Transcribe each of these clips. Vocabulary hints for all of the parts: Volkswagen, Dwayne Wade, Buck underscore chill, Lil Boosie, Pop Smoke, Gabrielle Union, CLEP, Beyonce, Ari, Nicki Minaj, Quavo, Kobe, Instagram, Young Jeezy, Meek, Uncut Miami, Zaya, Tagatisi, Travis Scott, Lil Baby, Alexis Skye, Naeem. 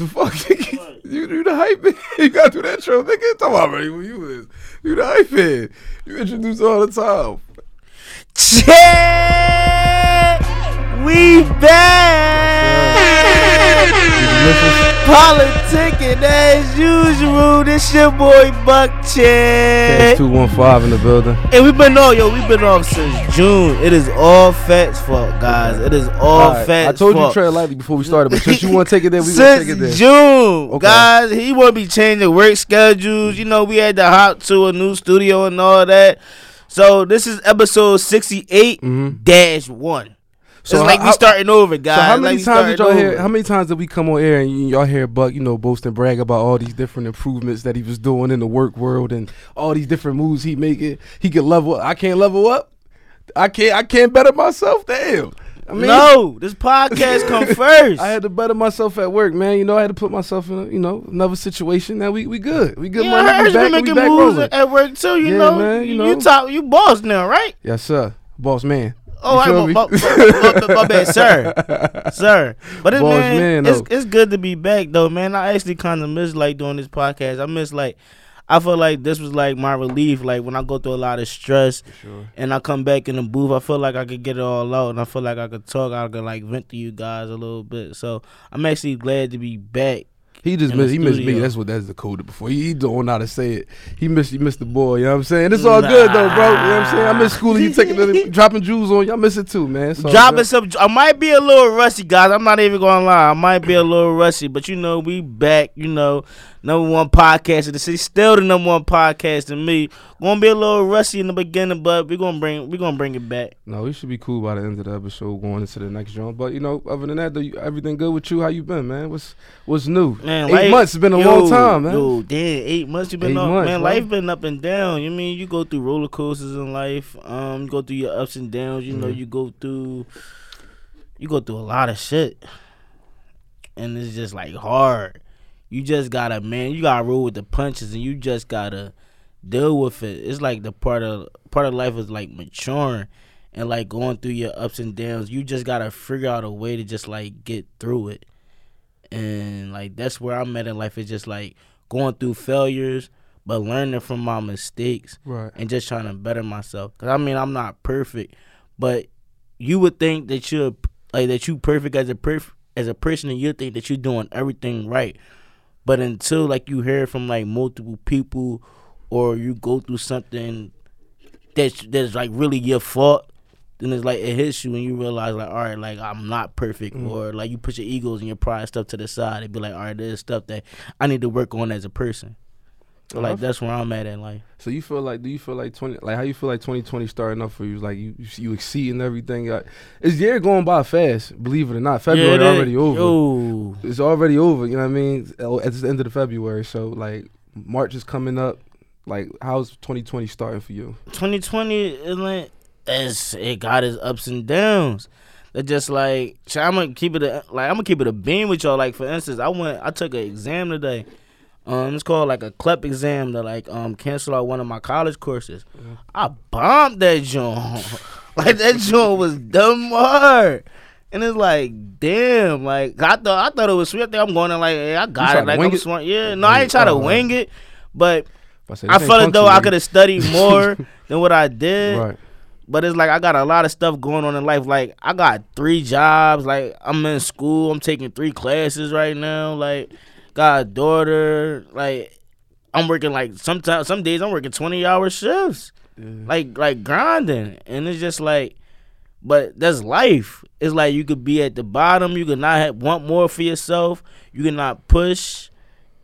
The fuck, nigga? You the hype man. You got through that show, nigga. Talk about me when you is. You the hype man. You introduce all the time. Check! We back! Politicking as usual. This your boy Buck Chill. 215 in the building. And we've been on, yo. We've been off since June. It is all facts, fuck, guys. It is all right. Facts. I told you tread lightly before we started, but since you want to take it there, we gonna take it there. Since June, okay. Guys, he won't be changing work schedules. You know, we had to hop to a new studio and all that. So this is episode 68 -1. So it's like we starting over, guys. So how many times did y'all hear? How many times did we come on air and y'all hear Buck, you know, boast and brag about all these different improvements that he was doing in the work world and all these different moves he making? He could level up. I can't level up. I can't better myself. Damn. I mean, no, this podcast come first. I had to better myself at work, man. You know, I had to put myself in, you know, another situation. Now we good. We good. Yeah, I heard you making moves at work too. You know, man, you boss now, right? Yes, sir. Boss man. Oh, my bad, sir. But it, man, it's good to be back, though, man. I actually kind of miss, like, doing this podcast. I miss, like, I feel like this was, like, my relief. Like, when I go through a lot of stress and I come back in the booth, I feel like I could get it all out. And I feel like I could talk. I could, like, vent to you guys a little bit. So I'm actually glad to be back. He just missed. He missed me. That's the code before. He don't know how to say it. He missed the boy. You know what I'm saying? It's all good though, bro. You know what I'm saying? I miss school. You taking dropping jewels on y'all. Miss it too, man. So dropping some. I might be a little rusty, guys. I'm not even gonna lie. I might be a little rusty, but you know we back. You know, #1 podcast in the city. Still the #1 podcast to me. Gonna be a little rusty in the beginning, but we gonna bring it back. No, we should be cool by the end of the episode, going into the next joint. But you know, other than that, everything good with you? How you been, man? What's new? Man, 8 months has been a long time, man. Dude, damn, 8 months you've been on. Man, life been up and down. You mean you go through roller coasters in life. You go through your ups and downs. You know, you go through a lot of shit, and it's just like hard. You just gotta, man. You gotta roll with the punches, and you just gotta deal with it. It's like the part of life is like maturing and like going through your ups and downs. You just gotta figure out a way to just like get through it. And like that's where I'm at in life. It's just like going through failures, but learning from my mistakes, right? And just trying to better myself. Cause I mean I'm not perfect, but you would think that you're like that you perfect as a person, and you think that you're doing everything right. But until like you hear from like multiple people, or you go through something that's like really your fault. Then it's like it hits you and you realize like, all right, like I'm not perfect, or like you put your egos and your pride stuff to the side and be like, all right, there's stuff that I need to work on as a person. So like that's where I'm at in life. So you feel like, do you feel like 20, like how you feel like 2020 starting up for you? Like you exceeding everything. It's year going by fast, believe it or not. February already over. Yo. It's already over. You know what I mean? It's the end of February, so like March is coming up. Like how's 2020 starting for you? 2020 is like. It got its ups and downs. They're just like I'm gonna keep it a beam with y'all. Like for instance, I took an exam today. It's called like a CLEP exam to like cancel out one of my college courses. I bombed that joint. Like that joint was dumb hard. And it's like, damn, like I thought it was sweet. I think I'm going in like, hey, I got it. Like I'm smart. Yeah, no, I ain't trying to wing it, but I felt as though I could have studied more than what I did. Right. But it's like I got a lot of stuff going on in life. Like I got 3 jobs. Like I'm in school. I'm taking 3 classes right now. Like got a daughter. Like I'm working like sometimes some days I'm working 20-hour shifts. Yeah. Like grinding. And it's just like, but that's life. It's like you could be at the bottom. You could not want more for yourself. You could not push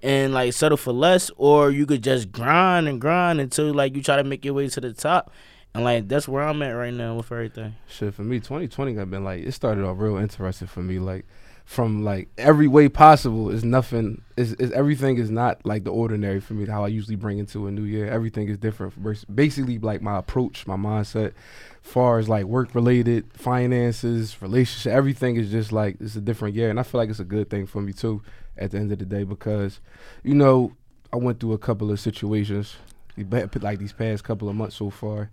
and like settle for less, or you could just grind until like you try to make your way to the top. And like that's where I'm at right now with everything. Shit, for me, 2020 got been like it started off real interesting for me. Like from like every way possible is nothing. Is everything is not like the ordinary for me. How I usually bring into a new year, everything is different. Basically, like my approach, my mindset, far as like work related, finances, relationship, everything is just like it's a different year. And I feel like it's a good thing for me too. At the end of the day, because you know I went through a couple of situations like these past couple of months so far.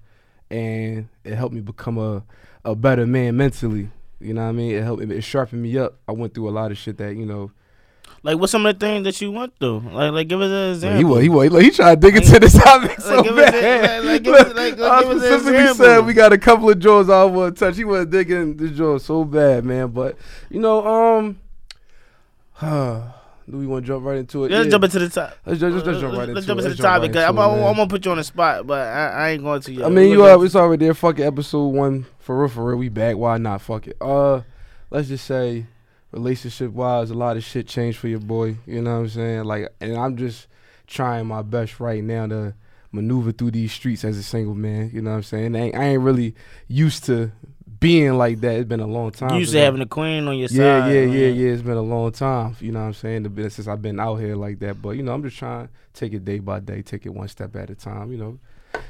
And it helped me become a better man mentally. You know what I mean? It sharpened me up. I went through a lot of shit that, you know, Like, what's some of the things that you went through? Like give us an example. Yeah, he tried to dig into this topic so bad. I specifically said we got a couple of drawers I want to touch. He wasn't digging this drawer so bad, man. But you know, do we want to jump right into it? Let's jump into the top. Let's jump into the topic. I'm gonna put you on the spot, but I ain't going to. Yet. I mean, it's already there. Fuck it, episode 1 for real. We back. Why not? Fuck it. Let's just say, relationship wise, a lot of shit changed for your boy. You know what I'm saying? Like, and I'm just trying my best right now to maneuver through these streets as a single man. You know what I'm saying? I ain't really used to being like that. It's been a long time. You used to having a queen on your side. Yeah. It's been a long time. You know what I'm saying? Since I've been out here like that. But, you know, I'm just trying to take it day by day, take it one step at a time, you know.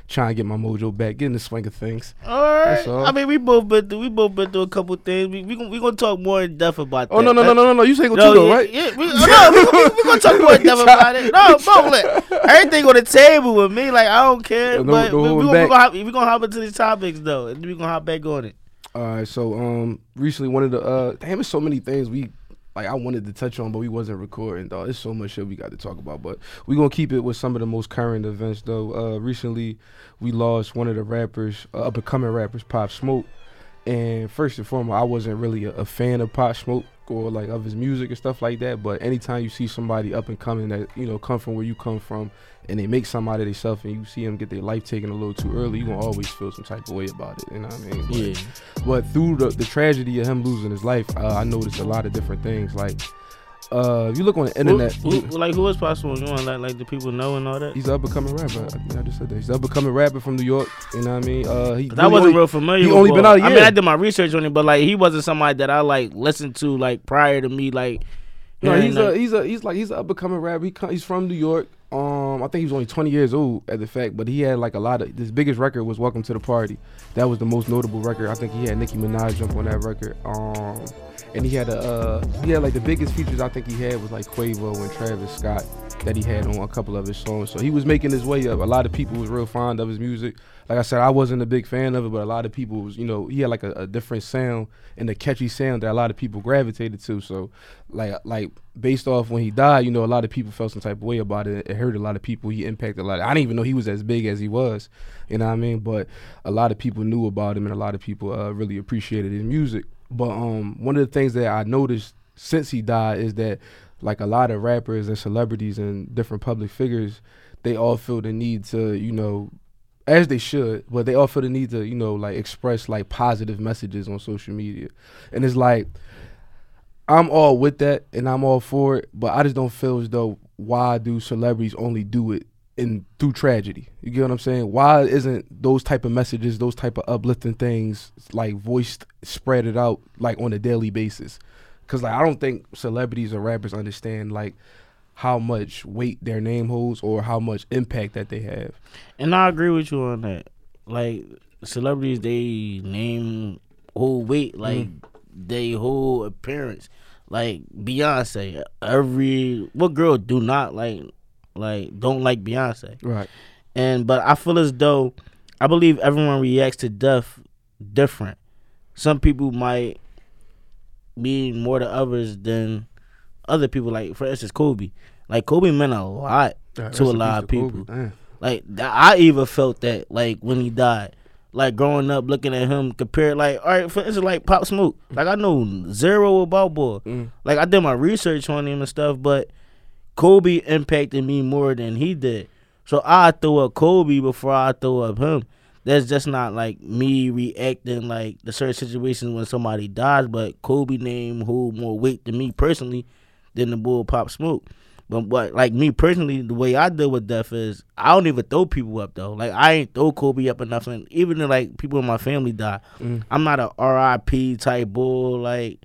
Trying to get my mojo back, get in the swing of things. All right. I mean, we both been through a couple things. We gonna talk more in depth about that. No. You single too, though, right? Yeah. We gonna talk more in depth about it. No, both. Everything on the table with me, like I don't care. No, but we gonna hop into these topics though, and we gonna hop back on it. All right. So recently one of the damn, there's so many things we. Like, I wanted to touch on, but we wasn't recording, dog. There's so much shit we got to talk about, but we're going to keep it with some of the most current events, though. Recently, we lost one of the rappers, up-and-coming rappers, Pop Smoke. And first and foremost, I wasn't really a fan of Pop Smoke or, like, of his music and stuff like that, but anytime you see somebody up-and-coming that, you know, come from where you come from and they make something out of themselves and you see them get their life taken a little too early, you're going to always feel some type of way about it, you know what I mean? Yeah. But through the tragedy of him losing his life, I noticed a lot of different things. Like, if you look on the internet... Who is Pop Smoke? You want, like, the people know and all that? He's an up-and-coming rapper. I just said that. He's an up-and-coming rapper from New York, you know what I mean? I wasn't real familiar with him. He only been out, yeah. I mean, I did my research on him, but, like, he wasn't somebody that I, like, listened to, like, prior to me, like... No, he's an up-and-coming rapper. He's from New York. I think he was only 20 years old at the fact, but he had like a lot of, his biggest record was Welcome to the Party. That was the most notable record. I think he had Nicki Minaj jump on that record. And he had like the biggest features I think he had was like Quavo and Travis Scott that he had on a couple of his songs. So he was making his way up. A lot of people was real fond of his music. Like I said, I wasn't a big fan of it, but a lot of people was, you know, he had like a different sound and a catchy sound that a lot of people gravitated to. So like based off when he died, you know, a lot of people felt some type of way about it. It hurt a lot of people. He impacted a lot. I didn't even know he was as big as he was, you know what I mean? But a lot of people knew about him and a lot of people really appreciated his music. But one of the things that I noticed since he died is that like a lot of rappers and celebrities and different public figures, they all feel the need to, you know, as they should, but they all feel the need to, you know, like express like positive messages on social media. And it's like, I'm all with that and I'm all for it, but I just don't feel as though why do celebrities only do it through tragedy? You get what I'm saying? Why isn't those type of messages, those type of uplifting things like voiced, spread it out like on a daily basis? Because like I don't think celebrities or rappers understand like how much weight their name holds or how much impact that they have. And I agree with you on that. Like celebrities, they name whole weight like. Mm-hmm. They whole appearance, like Beyonce. What girl do not don't like Beyonce? Right. But I feel as though I believe everyone reacts to death different. Some people might mean more to others than other people. Like for instance, Kobe. Like Kobe meant a lot to a lot of people. Like I even felt that like when he died. Like growing up, looking at him, compared like, all right, for instance, like Pop Smoke. Like I know zero about boy. Mm. Like I did my research on him and stuff, but Kobe impacted me more than he did. So I throw up Kobe before I throw up him. That's just not like me reacting like the certain situations when somebody dies, but Kobe name hold more weight to me personally than the bull Pop Smoke. But like me personally, the way I deal with death is I don't even throw people up though. Like I ain't throw Kobe up or nothing. Even if like people in my family die, I'm not a R.I.P. type bull. Like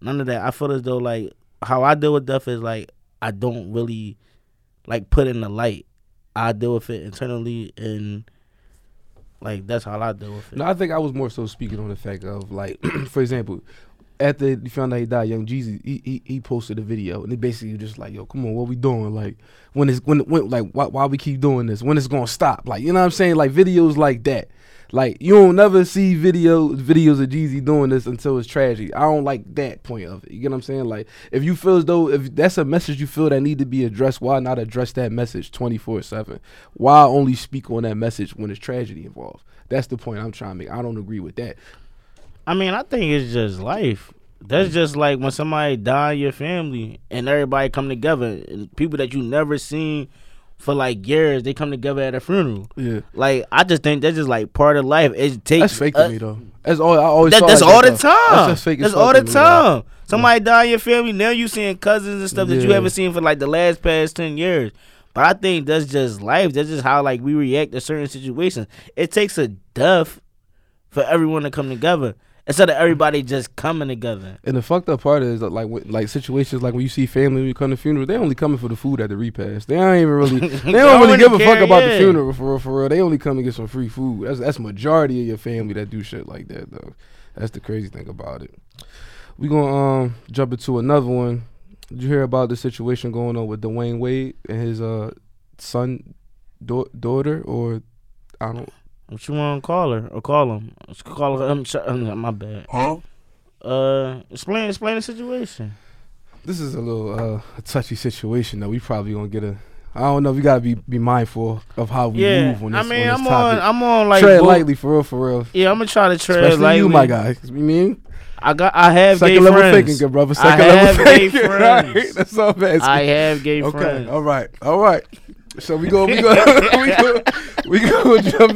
none of that. I feel as though like how I deal with death is like I don't really like put in the light. I deal with it internally and like that's how I deal with it. No, I think I was more so speaking on the fact of like, for example. after you found out he died, Young Jeezy, he posted a video, and it basically just like, yo, come on, what we doing? Like, when like, why we keep doing this? When it's gonna stop? Like, you know what I'm saying? Like, videos like that. Like, you don't never see videos of Jeezy doing this until it's tragic. I don't like that point of it. You get what I'm saying? Like, if you feel as though, if that's a message you feel that need to be addressed, why not address that message 24/7? Why only speak on that message when it's tragedy involved? That's the point I'm trying to make. I don't agree with that. I mean, I think it's just life. That's just like when somebody die in your family and everybody come together. And people that you never seen for like years, they come together at a funeral. Yeah. Like, I just think that's just like part of life. It takes. That's fake to me though. That's all I always. That's all the time. That's fake. That's all the time. Somebody die in your family, now you seeing cousins and stuff that you haven't seen for like the last past 10 years. But I think that's just life. That's just how like we react to certain situations. It takes a death for everyone to come together. Instead of everybody just coming together. And the fucked up part is that, like situations like when you see family when you come to funeral, they only coming for the food at the repast. They ain't even really, they don't really give a fuck about the funeral for real. They only come to get some free food. That's majority of your family that do shit like that though. That's the crazy thing about it. We gonna jump into another one. Did you hear about the situation going on with Dwayne Wade and his son, daughter, or I don't. What you want to call her or call him? Call her. My bad. Huh? Explain the situation. This is a little a touchy situation that we probably gonna get a. I don't know. We gotta be mindful of how we move on this. I mean, on this topic. I'm on like tread lightly for real. Yeah, I'm gonna try to tread especially lightly. You, my guy. You mean? I have second gay level friends. Thinking, good brother. Second I have level gay thinking, friends. Right? That's all I'm asking. I have gay friends. Okay. All right. So we go jump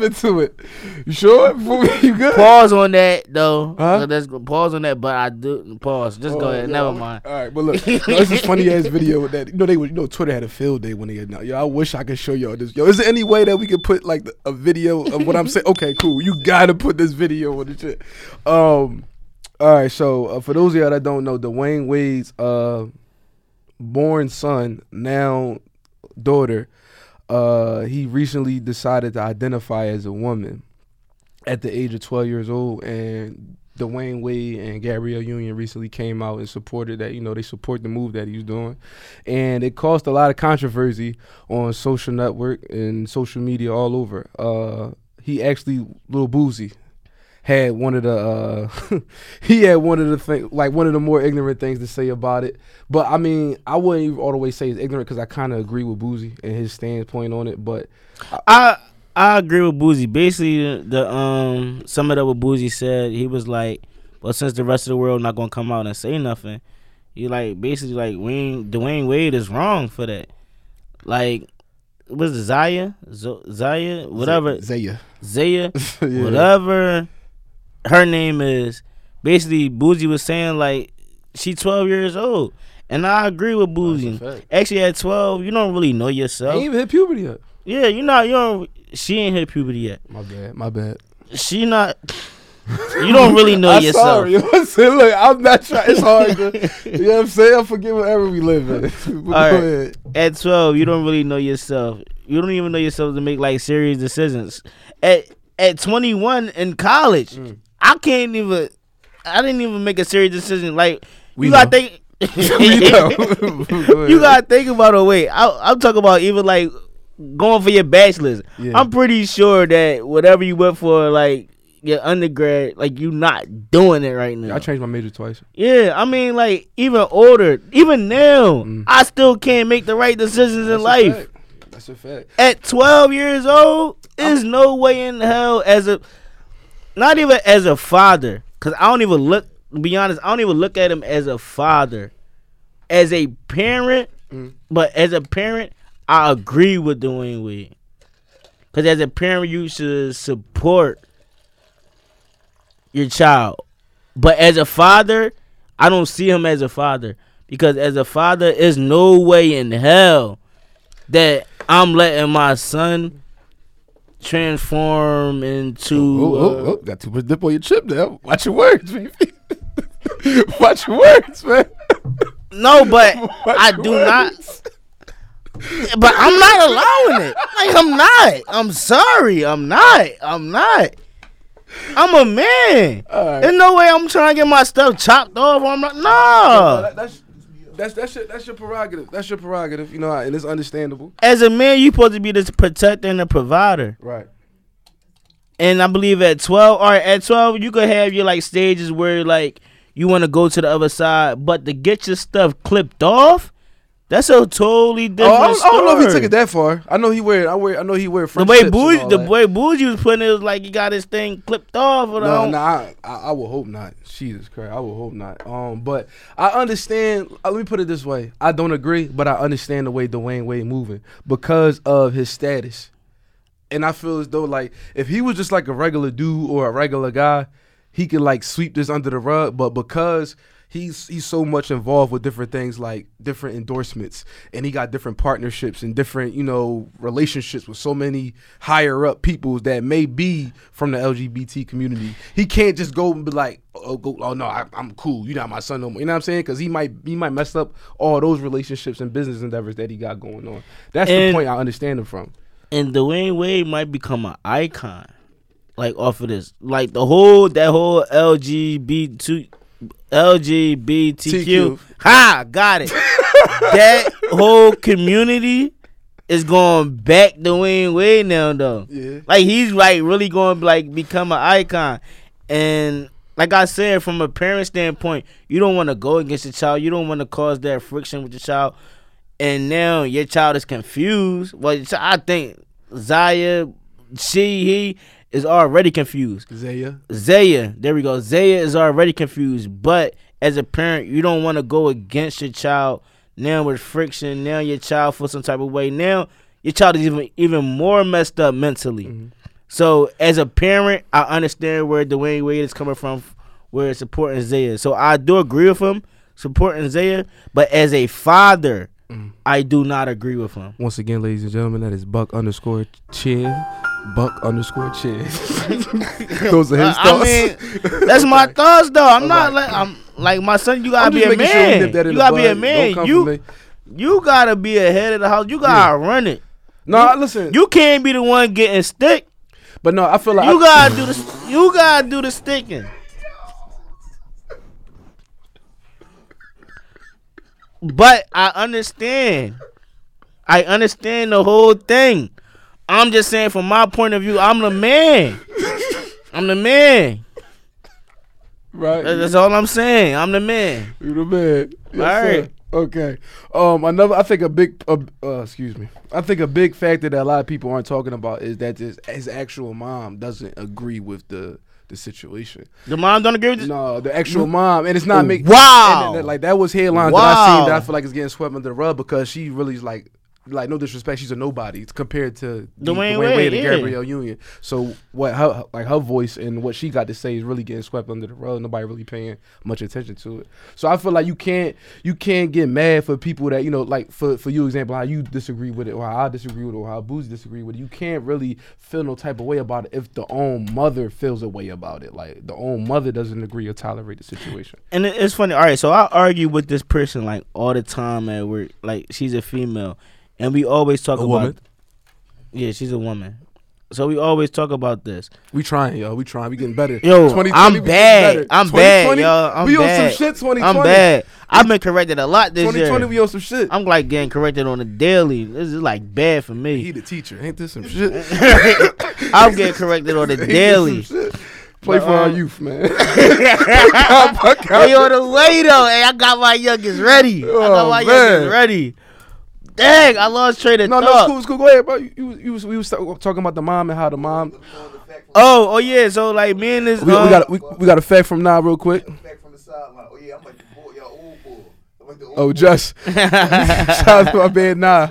into it. You sure? You good? Pause on that though. Huh? Let's pause on that. But I do pause. Just go ahead. Never mind. All right, but look, this is funny ass video with that. Twitter had a field day when they had. Yo, I wish I could show y'all this. Yo, is there any way that we could put like a video of what I'm saying? Okay, cool. You gotta put this video on the shit. All right. So for those of y'all that don't know, Dwayne Wade's born son now daughter. He recently decided to identify as a woman at the age of 12 years old, and Dwayne Wade and Gabrielle Union recently came out and supported that. You know, they support the move that he's doing, and it caused a lot of controversy on social network and social media all over. He actually, Lil Boosie, had one of the he had one of the thing, like one of the more ignorant things to say about it. But I mean, I wouldn't even all the way say it's ignorant because I kind of agree with Boosie and his standpoint on it. But I agree with Boosie. Basically, the some of that what Boosie said, he was like, well, since the rest of the world not gonna come out and say nothing, you like basically like Dwayne Wade is wrong for that. Like, was it Zaya, whatever, Zaya, yeah. Whatever. Her name is, basically Boosie was saying like she 12 years old, and I agree with Boosie. Actually, at 12, you don't really know yourself. Ain't even hit puberty yet. Yeah, she ain't hit puberty yet. My bad. She not. You don't really know yourself. Sorry. Look, I'm not trying. It's hard. You know what I'm saying? I forget wherever we live in. All right. At 12, you don't really know yourself. You don't even know yourself to make like serious decisions. At 21 in college. I didn't even make a serious decision. Like, you got to think. You got to think about a way. I'm talking about even, like, going for your bachelor's. Yeah. I'm pretty sure that whatever you went for, like, your undergrad, like, you not doing it right now. I changed my major twice. Yeah, I mean, like, even older, even now, I still can't make the right decisions in life. That's a fact. At 12 years old, there's no way in hell not even as a father, because I don't even look, to be honest, I don't even look at him as a father. As a parent, but as a parent, I agree with Dwayne Wade. Because as a parent, you should support your child. But as a father, I don't see him as a father. Because as a father, there's no way in hell that I'm letting my son transform into got too much dip on your chip now. Watch your words, baby. Watch your words, man. No, but not. But I'm not allowing it. Like, I'm not. I'm sorry. I'm not. I'm a man. Right. There's no way I'm trying to get my stuff chopped off. I'm like, no. That's your prerogative. That's your prerogative, you know, and it's understandable. As a man, you're supposed to be the protector and the provider. Right. And I believe at 12, you could have your, like, stages where, like, you want to go to the other side. But to get your stuff clipped off, that's a totally different story. I don't know if he took it that far. I know he wear I know he wear French tips. The way Bougie was putting it was like he got his thing clipped off. I would hope not. Jesus Christ, I would hope not. But I understand. Let me put it this way. I don't agree, but I understand the way Dwayne Wade moving because of his status. And I feel as though, like, if he was just like a regular dude or a regular guy, he could, like, sweep this under the rug. But because he's so much involved with different things, like different endorsements, and he got different partnerships and different, you know, relationships with so many higher up people that may be from the LGBT community, he can't just go and be like, I'm cool, you're not my son no more. You know what I'm saying? Because he might mess up all those relationships and business endeavors that he got going on. That's the point I understand him from. And Dwayne Wade might become an icon, like, off of this. Like, that whole LGBTQ. Ha! Got it. That whole community is going back Dwayne Wade now, though. Yeah. Like, he's, like, really going to, like, become an icon. And, like I said, from a parent standpoint, you don't want to go against your child. You don't want to cause that friction with your child. And now your child is confused. Well, I think Zaya, he is already confused. Zaya, there we go. Zaya is already confused. But as a parent, you don't want to go against your child now with friction. Now your child feels some type of way. Now your child is even more messed up mentally. Mm-hmm. So as a parent, I understand where Dwayne Wade is coming from, where it's supporting Zaya. So I do agree with him, supporting Zaya. But as a father, I do not agree with him. Once again, ladies and gentlemen, that is Buck_chill. Buck_chill. Those are his thoughts. I mean, that's my thoughts, though. I'm like my son. You gotta be a man. You gotta be a head of the house. You gotta run it. No, listen. You can't be the one getting stick. But no, I feel like you gotta do the sticking. But I understand the whole thing. I'm just saying, from my point of view, I'm the man. Right. That's all I'm saying. I'm the man. You're the man. Yes, all right. Sir. Okay. I think a big factor that a lot of people aren't talking about is that his actual mom doesn't agree with the situation. The mom don't agree with this? No, the actual mom. And it's not making... Wow! And like, that was headlines that I seen that I feel like is getting swept under the rug because she really is like no disrespect, she's a nobody compared to Dwayne Wade and Gabrielle Union. So what her voice and what she got to say is really getting swept under the rug. Nobody really paying much attention to it. So I feel like you can't get mad for people that, you know, like for you example, how you disagree with it or how I disagree with it or how Boozy disagree with it. You can't really feel no type of way about it if the own mother feels a way about it. Like the own mother doesn't agree or tolerate the situation. And it's funny. All right, so I argue with this person like all the time at work. Like she's a female. And we always talk about woman. Yeah, she's a woman. So we always talk about this. We trying, yo. We trying. We getting better. Yo, I'm bad. I'm bad, yo. We on some shit 2020. I'm bad. I've been corrected a lot this year. 2020, we on some shit. I'm like getting corrected on a daily. This is like bad for me. He the teacher. Ain't this some shit? I'm getting corrected on a daily. Play for our youth, man. Hey, on the way, though. Hey, I got my youngest ready. Dang, I lost trade of thought. No, it's cool. Go ahead, bro. We was talking about the mom and how the mom. Oh yeah. So like, me and this. We got a fact from now real quick. Fact from the sideline. Oh yeah, I'm like the boy, y'all old boy. I'm like the old boy. Just shout out to my man Nah.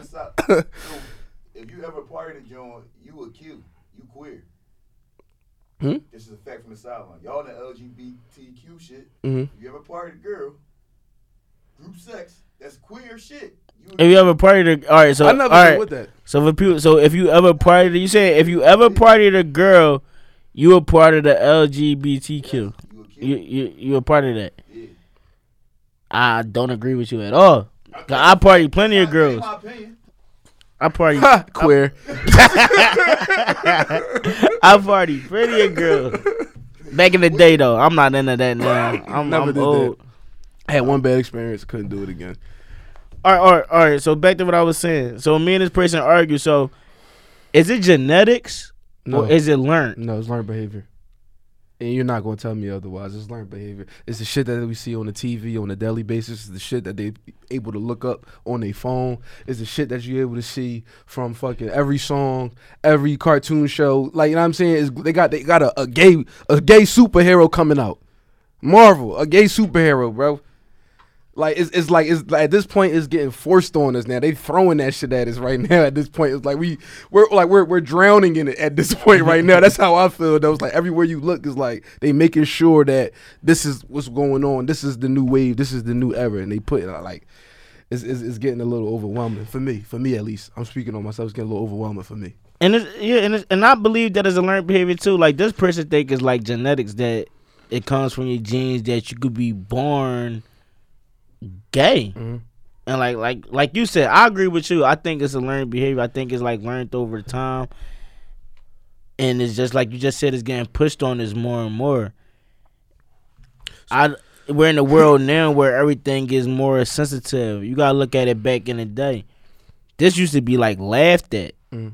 If you ever partied, John, you a Q, you queer. Hmm? This is a fact from the sideline. Y'all in the LGBTQ shit. Mm-hmm. If you ever partied, girl, group sex, that's queer shit. If you ever partied, all right. So I never been with that. So for people, so if you ever partied, you say if you ever partied a girl, you were part of the LGBTQ. You were part of that. Yeah. I don't agree with you at all. I party plenty of girls. I party queer. I party plenty of girls. Back in the day, though. I'm not into that now. I'm old. I had one bad experience. Couldn't do it again. All right. So back to what I was saying. So me and this person argue. So is it genetics or is it learned? No, it's learned behavior. And you're not going to tell me otherwise. It's learned behavior. It's the shit that we see on the TV on a daily basis. It's the shit that they able to look up on their phone. It's the shit that you're able to see from fucking every song, every cartoon show. Like, you know what I'm saying? It's, they got a gay superhero coming out. Marvel, a gay superhero, bro. Like, it's like at this point, it's getting forced on us now. They throwing that shit at us right now. At this point, it's like we're drowning in it at this point right now. That's how I feel. That was like everywhere you look is like they making sure that this is what's going on. This is the new wave. This is the new era. And they put it like it's getting a little overwhelming for me. For me at least, I'm speaking on myself. It's getting a little overwhelming for me. And it's, I believe that is a learned behavior too. Like this person think it's like genetics that it comes from your genes that you could be born gay. Mm-hmm. And like you said, I agree with you. I think it's a learned behavior. I think it's like learned over time. And it's just like you just said, it's getting pushed on us more and more. We're in a world now where everything is more sensitive. You gotta look at it back in the day. This used to be like laughed at, mm-hmm.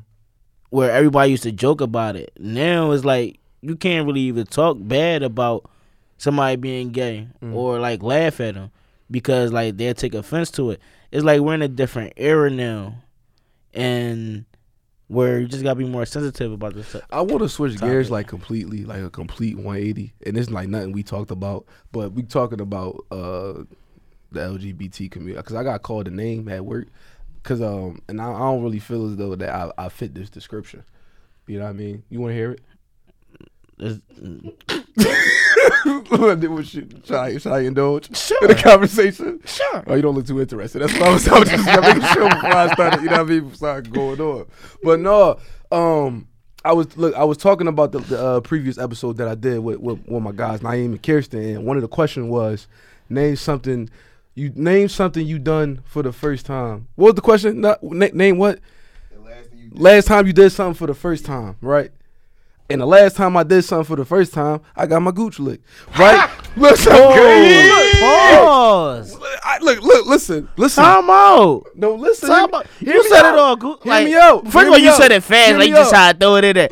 where everybody used to joke about it. Now it's like you can't really even talk bad about somebody being gay, mm-hmm. or like laugh at them. Because, like, they'll take offense to it. It's like we're in a different era now. And where you just got to be more sensitive about this stuff. I want to switch gears, like, completely. Like, a complete 180. And it's, like, nothing we talked about. But we talking about the LGBT community. Because I got called a name at work. Because, and I don't really feel as though that I fit this description. You know what I mean? You want to hear it? Should I indulge in the conversation? Sure. Oh, you don't look too interested. That's why I was just making sure before I started. You know what I mean? Before I started going on. But no, I was talking about the previous episode that I did with my guys, Naeem and Kirsten, and one of the questions was, name something you done for the first time. What was the question? Name what? The last thing you did. Last time you did something for the first time, right? And the last time I did something for the first time, I got my gooch licked. Right? Listen, pause. Look, listen. Time out. No, listen. You said it all. Hear me out. First of all, you said it fast. Like you just tried to throw it in there.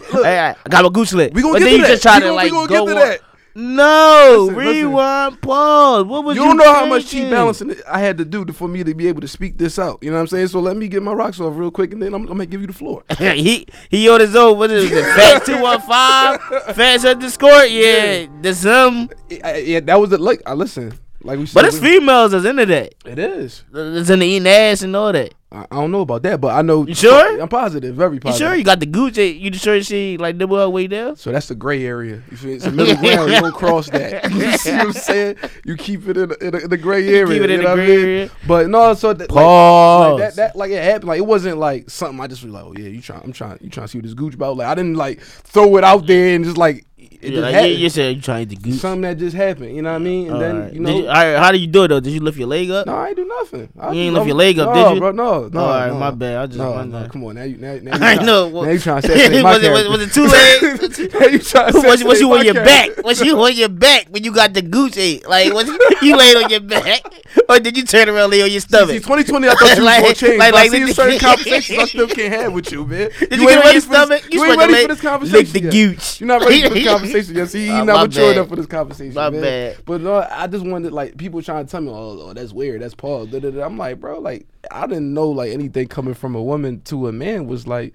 I got my gooch licked. We gonna get to that. But then you just tried to like go on. No, rewind, pause. What was you? You don't know how much cheat balancing I had to do for me to be able to speak this out. You know what I'm saying? So let me get my rocks off real quick, and then I'm gonna give you the floor. he on his own. What is it? Fast 215. Fast underscore. Yeah, that's him. Yeah, that was the like. I listen. Like we said, but it's females that's into that. It is. It's into eating ass and all that. I don't know about that, but I know. You sure? I'm positive, very positive. You sure? You got the Gucci. You sure she like double all the way down? So that's the gray area. You feel it's the middle ground. You don't cross that. You see what I'm saying? You keep it in the gray area. Keep it in the gray area. But no, so pause. That like it happened. Like it wasn't like something I just was like, oh yeah, you trying to see what this Gucci about? Like I didn't like throw it out there and just like. You said you tried to gooch. Something that just happened, you know what I mean? And all then, right. You know. How did you do it, though? Did you lift your leg up? No, I ain't do nothing. You ain't lift your leg up, did you? Bro, no. All right, no. My bad. I just come on, now you trying, know. Now you trying to say my was it two legs? Now you trying to say was you on your back? Was you on your back when you got the gooch ate? Like, was you laid on your back? Or did you turn around and lay on your stomach? See, 2020, I thought you was going to change. I see certain conversations I still can't have with you, man. Did you get on your stomach? You ain't ready for this conversation. Lick the gooch. You're not ready for this conversation. Yes, he's not mature enough for this conversation. My bad. But no, I just wanted like people trying to tell me, oh that's weird, that's Paul. I'm like, bro, like I didn't know like anything coming from a woman to a man was like,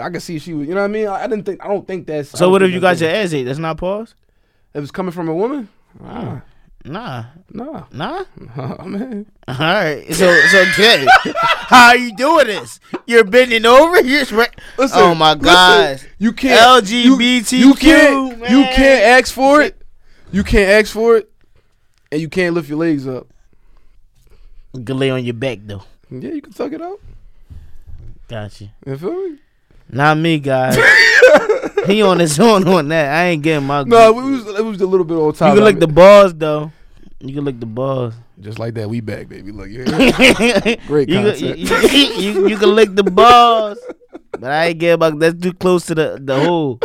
I could see she was, you know what I mean? I don't think that's. So what if you got your ass ate? That's not Paul's. It was coming from a woman. Nah. Man. All right. So Jay, how are you doing this? You're bending over. Listen, oh my God. You can't LGBTQ. You can't ask for it. You can't ask for it, and you can't lift your legs up. You can lay on your back though. Yeah, you can tuck it out. Gotcha. You feel me? Not me, guys. He on his own on that. I ain't getting my. No, it was a little bit on top. You can lick the balls though. You can lick the balls. Just like that, we back, baby. Look, you great concept. You can lick the balls, but I ain't getting my. That's too close to the hole.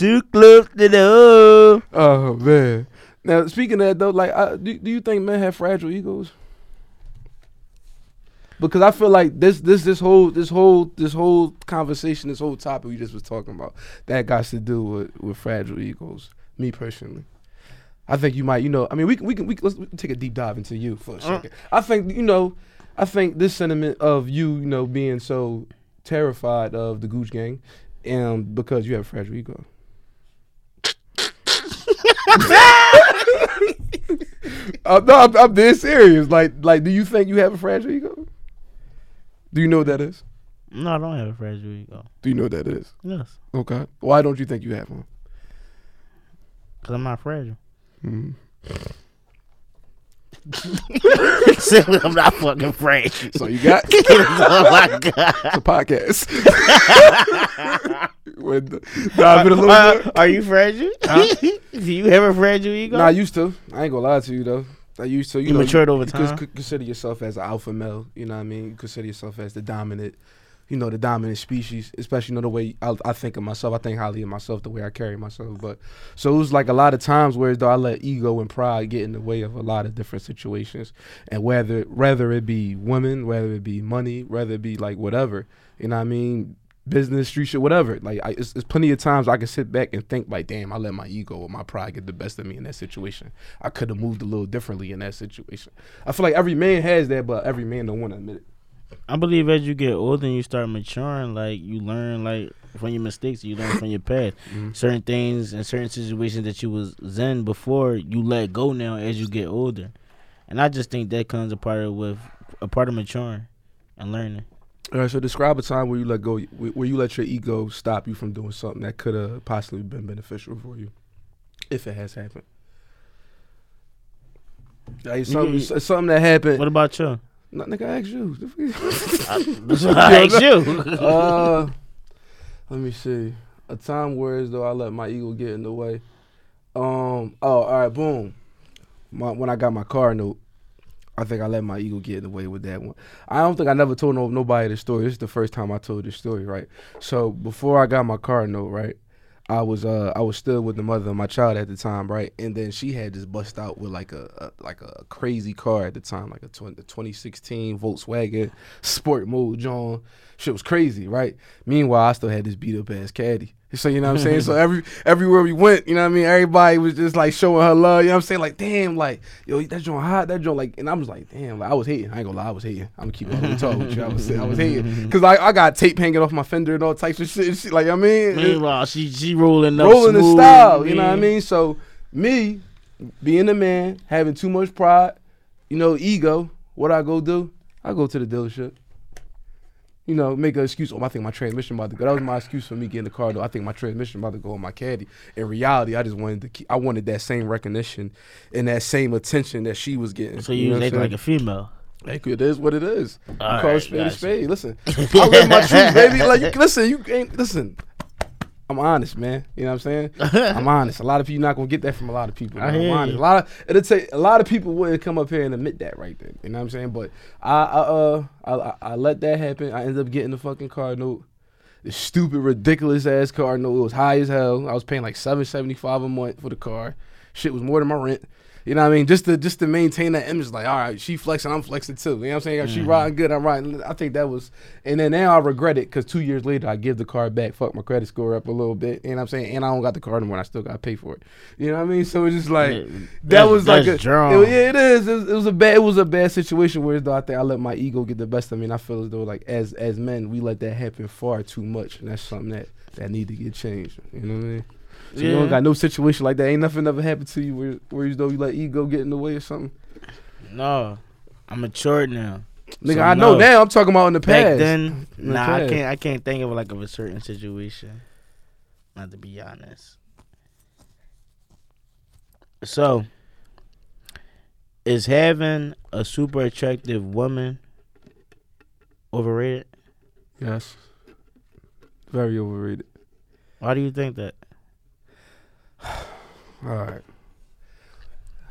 too close to the home. Oh, man. Now, speaking of that, though, like, do you think men have fragile egos? Because I feel like this whole conversation, this whole topic we just was talking about, that got to do with fragile egos. Me personally, I think you might, let's take a deep dive into you for a second. I think this sentiment of you being so terrified of the Gooch Gang, because you have a fragile ego. I'm dead serious. Like, do you think you have a fragile ego? Do you know what that is? No, I don't have a fragile ego. Do you know what that is? Yes. Okay. Why don't you think you have one? Because I'm not fragile. Mm. I'm not fucking fragile. So you got it. Oh my God. It's a podcast. Are you fragile? Huh? Do you have a fragile ego? Nah, I used to. I ain't gonna lie to you though. I used to. You matured over time. Consider yourself as an alpha male. You know what I mean? You consider yourself as the dominant. You know, the dominant species, especially, the way I think of myself. I think highly of myself, the way I carry myself. But so it was like a lot of times where though I let ego and pride get in the way of a lot of different situations. And whether it be women, whether it be money, whether it be like whatever, you know what I mean? Business, street shit, whatever. Like, it's plenty of times I can sit back and think like, damn, I let my ego or my pride get the best of me in that situation. I could have moved a little differently in that situation. I feel like every man has that, but every man don't want to admit it. I believe as you get older and you start maturing, like, you learn, like, from your mistakes, you learn from your past. Mm-hmm. Certain things and certain situations that you was in before, you let go now as you get older. And I just think that comes a part of maturing and learning. All right, so describe a time where you let go, where you let your ego stop you from doing something that could have possibly been beneficial for you, if it has happened. Like, something that happened. What about you? No, nigga, I asked you. I asked you. Let me see. A time where though I let my ego get in the way. All right, boom. When I got my car note, I think I let my ego get in the way with that one. I don't think I never told nobody this story. This is the first time I told this story, right? So before I got my car note, right, I was still with the mother of my child at the time, right? And then she had just bust out with like a crazy car at the time, like a 2016 Volkswagen Sport Mode John. Shit was crazy, right? Meanwhile, I still had this beat up ass caddy. So you know what I'm saying? So everywhere we went, you know what I mean? Everybody was just like showing her love, you know what I'm saying? Like, damn, like, yo, that joint hot, that joint like, and I was like, damn, like, I was hating. I ain't gonna lie, I was hating. I'm gonna keep it tall with you. I was hating. Cause I got tape hanging off my fender and all types of shit and shit, like, I mean. Meanwhile, she rolling smooth, in style, man. You know what I mean? So me, being a man, having too much pride, you know, ego, what I go do? I go to the dealership. You know, make an excuse. Oh, I think my transmission about to go. That was my excuse for me getting the car. Though I think my transmission about to go on my caddy. In reality, I just wanted to. I wanted that same recognition and that same attention that she was getting. So you was acting like a female. Like, it is what it is. All call right, spade a spade. Listen, I live my truth, baby. Like, you ain't listen. I'm honest, man. You know what I'm saying? I'm honest. A lot of people, you're not gonna get that from a lot of people. Man. I'm honest. A lot of people wouldn't come up here and admit that right then. You know what I'm saying? But I let that happen. I ended up getting the fucking car note. The stupid, ridiculous ass car note. It was high as hell. I was paying like $775 a month for the car. Shit was more than my rent. You know what I mean? Just to maintain that image, like, all right, she flexing, I'm flexing too. You know what I'm saying? Mm-hmm. She riding good, I'm riding. I think that was, and then now I regret it because 2 years later I give the car back, fuck my credit score up a little bit. You know what I'm saying? And I don't got the car anymore. I still got to pay for it. You know what I mean? So it's just like it was a bad situation. Whereas though I think I let my ego get the best of me, and I feel as though like as men we let that happen far too much, and that's something that need to get changed. You know what I mean? So yeah. You don't got no situation like that. Ain't nothing ever happened to you where you know you let ego get in the way or something? No. I'm matured now. Nigga, so I know now. I'm talking about in the past. Back then, I can't. I can't think of like of a certain situation. Not to be honest. So, is having a super attractive woman overrated? Yes. Very overrated. Why do you think that? All right,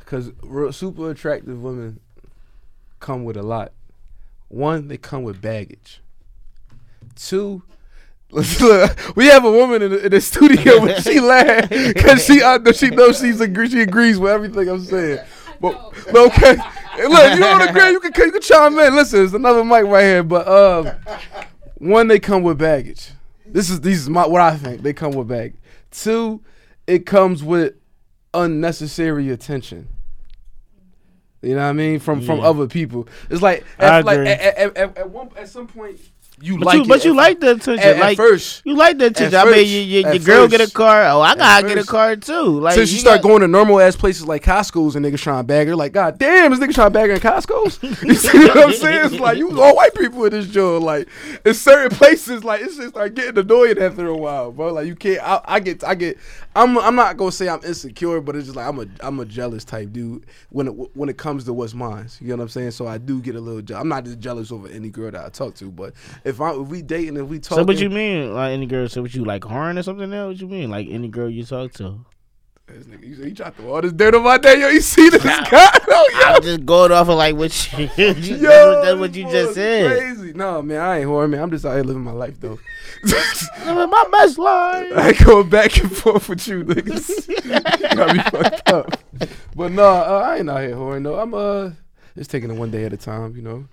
because super attractive women come with a lot. One, they come with baggage. Two, We have a woman in the studio, but she laughs because she agrees with everything I'm saying. But okay, look, you don't agree, you can chime in. Listen, there's another mic right here, but one, they come with baggage. These is what I think. They come with baggage. Two, it comes with unnecessary attention. You know what I mean? From other people, it's like at some point. You like the attention. Your girl get a car. Oh, I gotta get a car too. Like, since you start going to normal ass places like Costco's and niggas trying to bag her, like, God damn, is niggas trying to bag her in Costco's? You see what I'm saying? It's like you all white people in this joint. Like, in certain places, like it's just like getting annoyed after a while, bro. Like you can't. I get. I'm not gonna say I'm insecure, but it's just like I'm a jealous type dude when it comes to what's mine. You know what I'm saying? So I do get a little jealous. I'm not just jealous over any girl that I talk to, but if we dating and we talking. So what you mean? Like any girl? So what you like horn or something? Now what you mean? Like any girl you talk to? This nigga, you tried to throw all this dirt on my day, yo. You see this guy? I'm just going off of like what you. That's what you just said. Crazy. No man, I ain't horn, man. I'm just out here living my life though. Living my best life. I ain't going back and forth with you niggas. You got me fucked up. But no, I ain't out here horn though. I'm just taking it one day at a time, you know.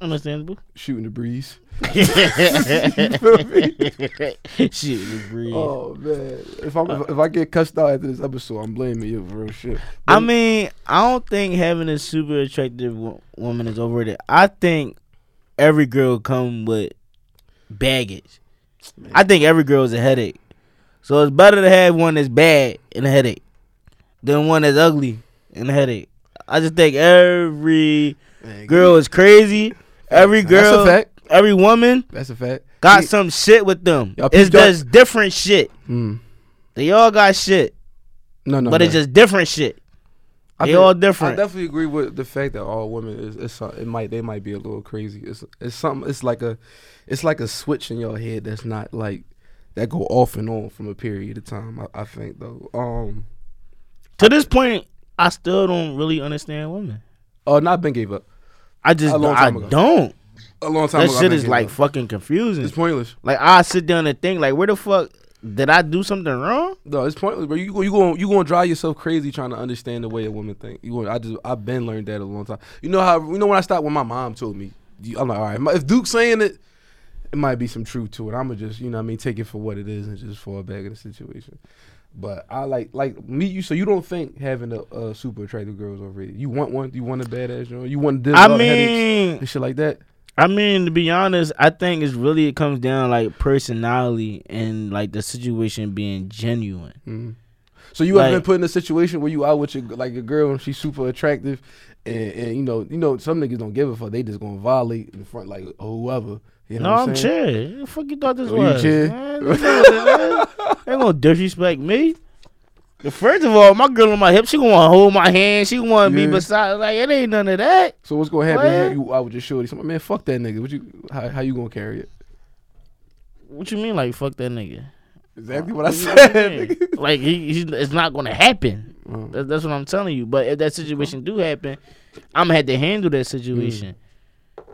Understandable. Shooting the breeze. You feel me? Shooting the breeze. Oh man, if I get cussed out after this episode, I'm blaming you for real shit. But I mean, I don't think having a super attractive woman is overrated. I think every girl come with baggage. Man. I think every girl is a headache. So it's better to have one that's bad and a headache than one that's ugly and a headache. I just think every girl is crazy. Every girl, that's a fact. Every woman, that's a fact. Got some shit with them. It's just different shit. Mm. They all got shit. No, it's just different shit. They all different. I definitely agree with the fact that all women might be a little crazy. It's something. It's like a switch in your head that's not like that go off and on from a period of time. I think though. To this point, I still don't really understand women. Oh, not Ben gave up. I just don't. A long time ago. That shit is like fucking confusing. It's pointless. Like I sit down and think, like, where the fuck did I do something wrong? No, it's pointless, bro. You gonna drive yourself crazy trying to understand the way a woman think. I've been learned that a long time. You know when I stopped when my mom told me, I'm like, all right, if Duke's saying it, it might be some truth to it. I'ma just, you know what I mean, take it for what it is and just fall back in the situation. But I like me. You so you don't think having a super attractive girl is overrated? You want one? You want a badass girl? You want this? I mean, and shit like that. I mean, to be honest, I think it comes down like personality and like the situation being genuine. Mm-hmm. So you ever been put in a situation where you out with your girl and she's super attractive, and you know some niggas don't give a fuck. They just gonna violate in front like whoever. You know I'm chill. What the fuck you thought this was? You chill. They gonna disrespect me. First of all, my girl on my hip, she gonna hold my hand. She wanna be beside. Like it ain't none of that. So what's gonna happen? Here? You out with your shorty? So, man, fuck that nigga. How you gonna carry it? What you mean? Like fuck that nigga? Exactly what I said. Like it's not gonna happen. Mm. That's what I'm telling you. But if that situation do happen, I'm gonna have to handle that situation. Mm.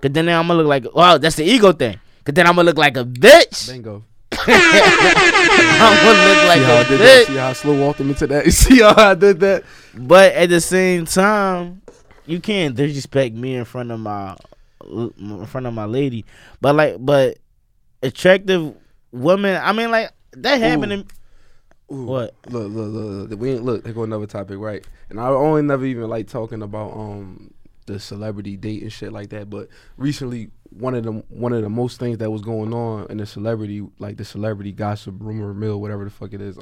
Cause then now I'm gonna look like, wow, that's the ego thing. Cause then I'm gonna look like a bitch. Bingo. I'm gonna look like a bitch. See how I slow walked him into that. You see how I did that. But at the same time, you can't disrespect me in front of my lady. But attractive women. I mean, like that happened. What? Look. They go another topic, right? And I only never even like talking about the celebrity date and shit like that. But recently, one of the most things that was going on in the celebrity gossip rumor mill, whatever the fuck it is,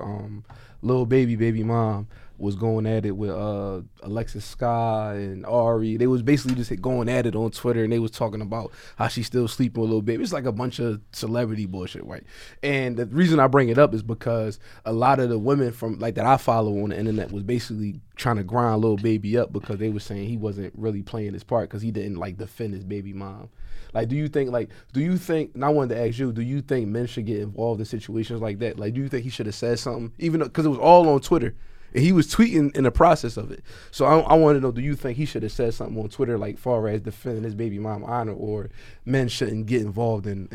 Lil Baby mom was going at it with Alexis Skye and Ari. They was basically just going at it on Twitter, and they was talking about how she's still sleeping with Lil Baby. It's like a bunch of celebrity bullshit, right? And the reason I bring it up is because a lot of the women from like that I follow on the internet was basically trying to grind Lil Baby up because they were saying he wasn't really playing his part because he didn't like defend his baby mom. Like, do you think, and I wanted to ask you, do you think men should get involved in situations like that? Like, do you think he should have said something? Even because it was all on Twitter. And he was tweeting in the process of it. So I want to know, do you think he should have said something on Twitter, like far as defending his baby mom honor, or men shouldn't get involved in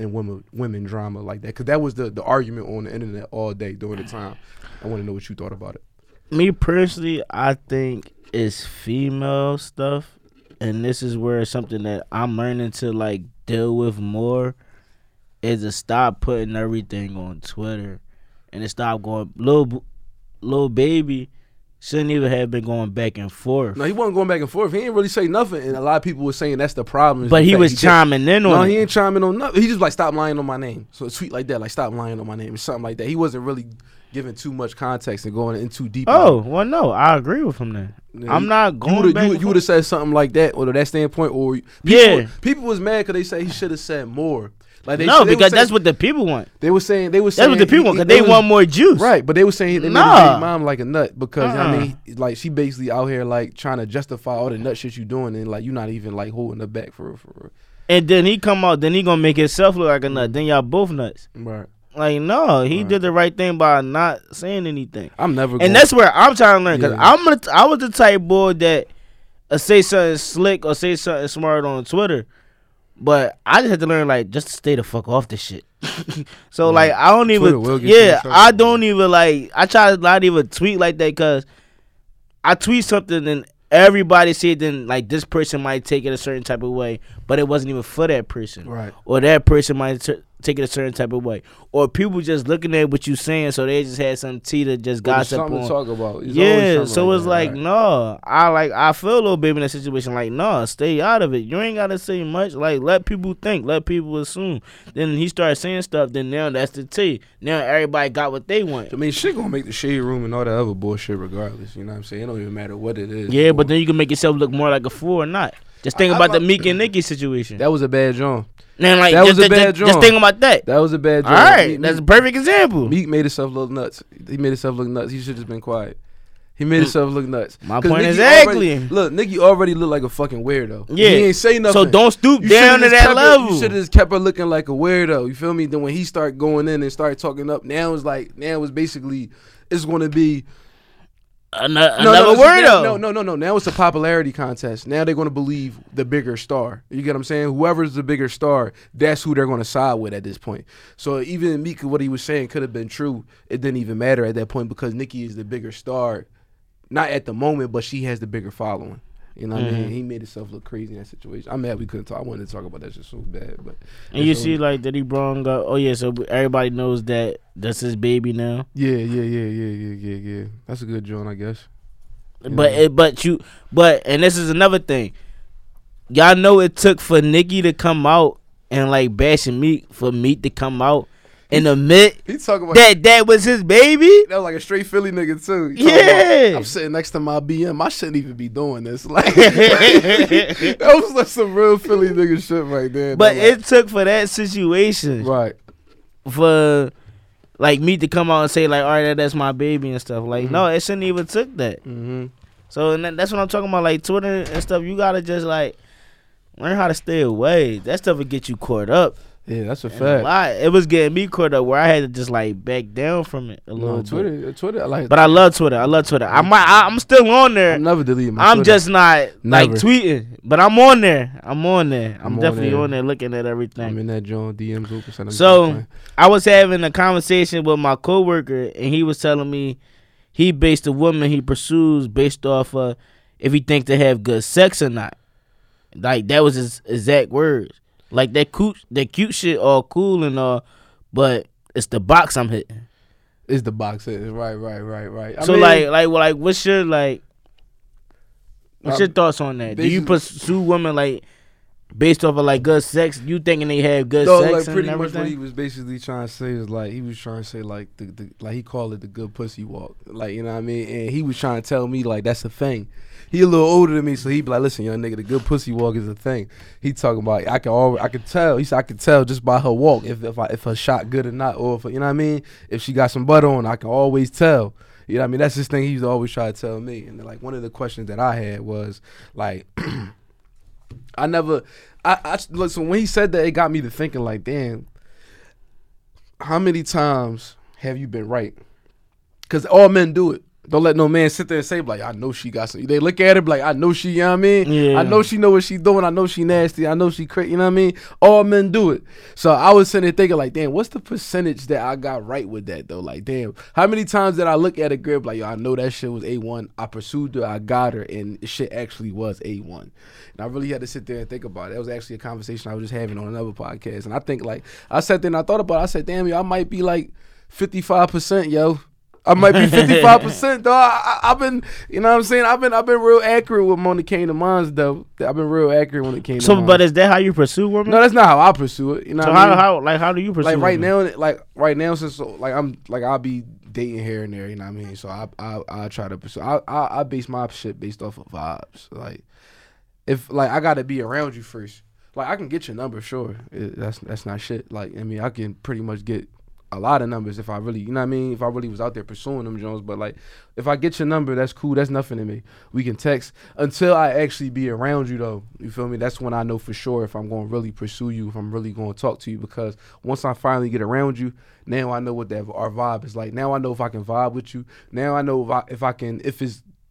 women drama like that? Because that was the argument on the internet all day during the time. I want to know what you thought about it. Me personally, I think it's female stuff. And this is where something that I'm learning to like deal with more is to stop putting everything on Twitter and to stop going. Lil Baby shouldn't even have been going back and forth. No, he wasn't going back and forth. He didn't really say nothing, and a lot of people were saying that's the problem. But he was chiming in on it. No, he ain't chiming on nothing. He just like, stop lying on my name. So a tweet like that, like, stop lying on my name or something like that. He wasn't really giving too much context and going in too deep. Oh, well, no, I agree with him then. Yeah, I'm not going back. You would have said something like that, or to that standpoint, or people was mad because they say he should have said more. Like because that's what the people want. They were saying that's what the people want because they want more juice, right? But they were saying they made his mom like a nut because I mean, like she basically out here like trying to justify all the nut shit you doing and like you not even like holding her back for her. And then he come out, then he gonna make himself look like a nut. Then y'all both nuts, right? Like no, he did the right thing by not saying anything. I'm never going. And that's where I'm trying to learn because I was the type boy that say something slick or say something smart on Twitter. But I just had to learn, like, just to stay the fuck off this shit. So, like, I don't even, I don't even, like, I try to not even tweet like that because I tweet something and everybody see it, then, like, this person might take it a certain type of way, but it wasn't even for that person. Right. Or that person might take it a certain type of way. Or people just looking at what you saying, so they just had some tea to just gossip on. Something to talk about. Yeah, so it's like, no. I feel a little baby in that situation. Like, no, stay out of it. You ain't got to say much. Like, let people think. Let people assume. Then he started saying stuff. Then now that's the tea. Now everybody got what they want. I mean, shit gonna make the shade room and all that other bullshit regardless. You know what I'm saying? It don't even matter what it is. Yeah, but then you can make yourself look more like a fool or not. Just think about the Meek and Nicki situation. That was a bad joint. Like, that was a bad joint. Just think about that. That was a bad joint. All right, Meek, that's a perfect example. Meek made himself look nuts. He made himself look nuts. He should have just been quiet. He made himself look nuts. My point exactly. Nicki already looked like a fucking weirdo. Yeah. He ain't say nothing. So don't stoop down to that level. You should have just kept her looking like a weirdo. You feel me? Then when he started going in and started talking up, it's going to be another word though. No. Now it's a popularity contest. Now they're going to believe the bigger star. You get what I'm saying? Whoever's the bigger star, that's who they're going to side with at this point. So even Meek, what he was saying could have been true. It didn't even matter at that point because Nicki is the bigger star, not at the moment, but she has the bigger following. You know what I mean? He made himself look crazy in that situation. I'm mad we couldn't talk. I wanted to talk about that shit so bad. But and you see, like, that he brought up, so everybody knows that that's his baby now. Yeah. That's a good joint, I guess. But this is another thing. Y'all know it took for Nicki to come out and, like, bashing Meek, for Meek to come out and admit that was his baby. That was like a straight Philly nigga too. Yeah, I'm sitting next to my BM. I shouldn't even be doing this. Like that was like some real Philly nigga shit right there. But like, it took for that situation, right, for like me to come out and say like, all right, that's my baby and stuff. Like no, it shouldn't even took that. Mm-hmm. So and that's what I'm talking about. Like Twitter and stuff, you gotta just like learn how to stay away. That stuff will get you caught up. Yeah, that's a fact. It was getting me caught up where I had to just like back down from it a little bit. Twitter, like, but I love Twitter. I'm still on there. I'm never deleting my Twitter. I'm just not like tweeting, but I'm on there. I'm definitely on there looking at everything. I'm in that John DMs open. So I was having a conversation with my coworker, and he was telling me he based a woman he pursues based off of if he thinks they have good sex or not. Like that was his exact words. Like that cute shit all cool and all, but it's the box I'm hitting. It's the box hitting, right. I mean, what's your thoughts on that? Do you pursue women like based off of like good sex? You thinking they have good sex like, and everything? Pretty much what he was basically trying to say is like he was trying to say like the like he called it the good pussy walk, like you know what I mean. And he was trying to tell me like that's a thing. He a little older than me, so he be like, listen, young nigga, the good pussy walk is a thing. He talking about I can tell. He said I can tell just by her walk if her shot good or not, or if, you know what I mean, if she got some butt on, I can always tell. You know what I mean? That's this thing he used to always try to tell me. And like one of the questions that I had was like, listen, when he said that, it got me to thinking like, damn, how many times have you been right? Because all men do it. Don't let no man sit there and say, like, I know she got some. They look at her, like, I know she, you know what I mean? Yeah. I know she know what she doing. I know she nasty. I know she crazy, you know what I mean? All men do it. So I was sitting there thinking, like, damn, what's the percentage that I got right with that, though? Like, damn, how many times did I look at a girl, like, yo, I know that shit was A1. I pursued her. I got her, and shit actually was A1. And I really had to sit there and think about it. That was actually a conversation I was just having on another podcast. And I think, like, I sat there and I thought about it. I said, damn, yo, I might be, like, 55%, yo. I might be 55% though. I've been, you know what I'm saying? I've been real accurate with when it came to mines though. I've been real accurate when it came to mines. But is that how you pursue women? No, that's not how I pursue it. You know so what I mean? How do you pursue? Like right now, since like I'm like I'll be dating here and there. You know what I mean? So I try to pursue. I base my shit based off of vibes. Like if like I gotta be around you first. Like I can get your number, sure. That's not shit. Like I mean, I can pretty much get a lot of numbers if I really, you know what I mean? If I really was out there pursuing them Jones, but like, if I get your number, that's cool. That's nothing to me. We can text until I actually be around you though. You feel me? That's when I know for sure if I'm going to really pursue you, if I'm really going to talk to you, because once I finally get around you, now I know what that our vibe is like. Now I know if I can vibe with you. Now I know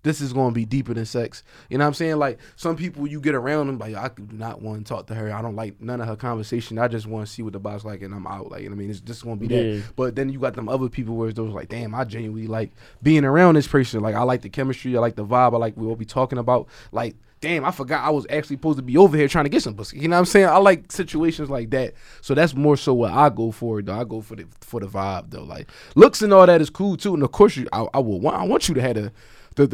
this is going to be deeper than sex. You know what I'm saying? Like, some people, you get around them, like, I do not want to talk to her. I don't like none of her conversation. I just want to see what the vibe's like, and I'm out. Like, you know what I mean? It's just going to be that. Yeah. But then you got them other people where it's those like, damn, I genuinely like being around this person. Like, I like the chemistry. I like the vibe. I like what we talking about. Like, damn, I forgot I was actually supposed to be over here trying to get some pussy. You know what I'm saying? I like situations like that. So that's more so what I go for, though. I go for the vibe, though. Like, looks and all that is cool, too. And, of course, I want you to have the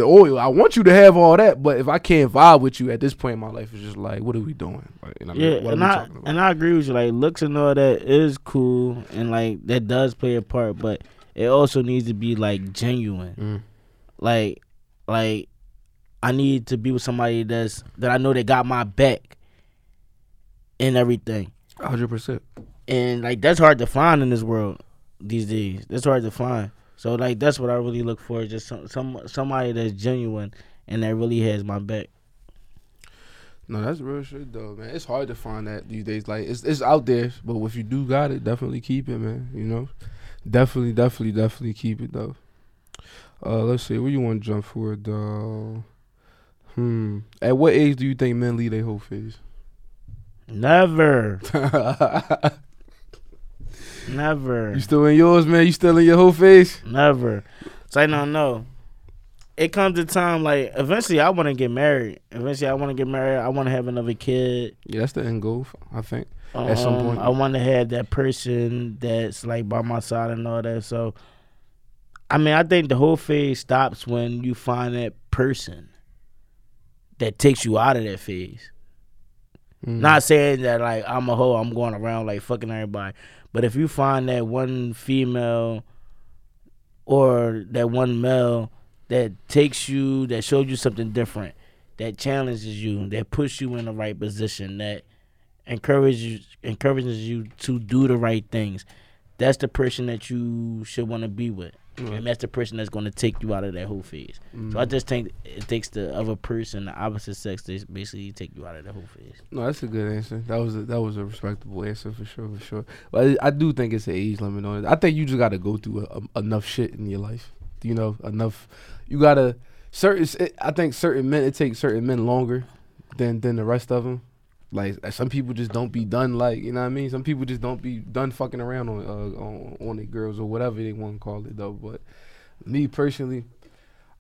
oil. I want you to have all that, but if I can't vibe with you at this point in my life, it's just like, what are we doing? Like, you know, yeah, what are we talking about? And I agree with you. Like, looks and all that is cool, and, like, that does play a part, but it also needs to be, like, genuine. Mm. Like, I need to be with somebody that I know they got my back and everything. 100%. And, like, that's hard to find in this world these days. That's hard to find. So, like, that's what I really look for, is just somebody that's genuine and that really has my back. No, that's real shit, though, man. It's hard to find that these days. Like, it's out there, but if you do got it, definitely keep it, man, you know? Definitely keep it, though. Let's see. Where you want to jump for, though? At what age do you think men leave their whole face? Never. Never. You still in yours, man? You still in your whole face? Never. So I don't know. It comes a time, like, eventually I want to get married. I want to have another kid. Yeah, that's the end goal, I think, at some point. I want to have that person that's, like, by my side and all that. So, I mean, I think the whole phase stops when you find that person that takes you out of that phase. Mm. Not saying that, like, I'm a hoe, I'm going around, like, fucking everybody. But if you find that one female or that one male that takes you, that shows you something different, that challenges you, that puts you in the right position, that encourages you to do the right things, that's the person that you should want to be with. Mm-hmm. And that's the person that's going to take you out of that whole phase. Mm-hmm. So I just think it takes the other person, the opposite sex, to basically take you out of that whole phase. No, that's a good answer. That was a respectable answer for sure. But I do think it's an age limit on it. I think you just got to go through enough shit in your life. You know, enough. You got to I think certain men, it takes certain men longer than the rest of them. Like, some people just don't be done, like, you know what I mean? Some people just don't be done fucking around on their girls or whatever they want to call it, though. But me, personally,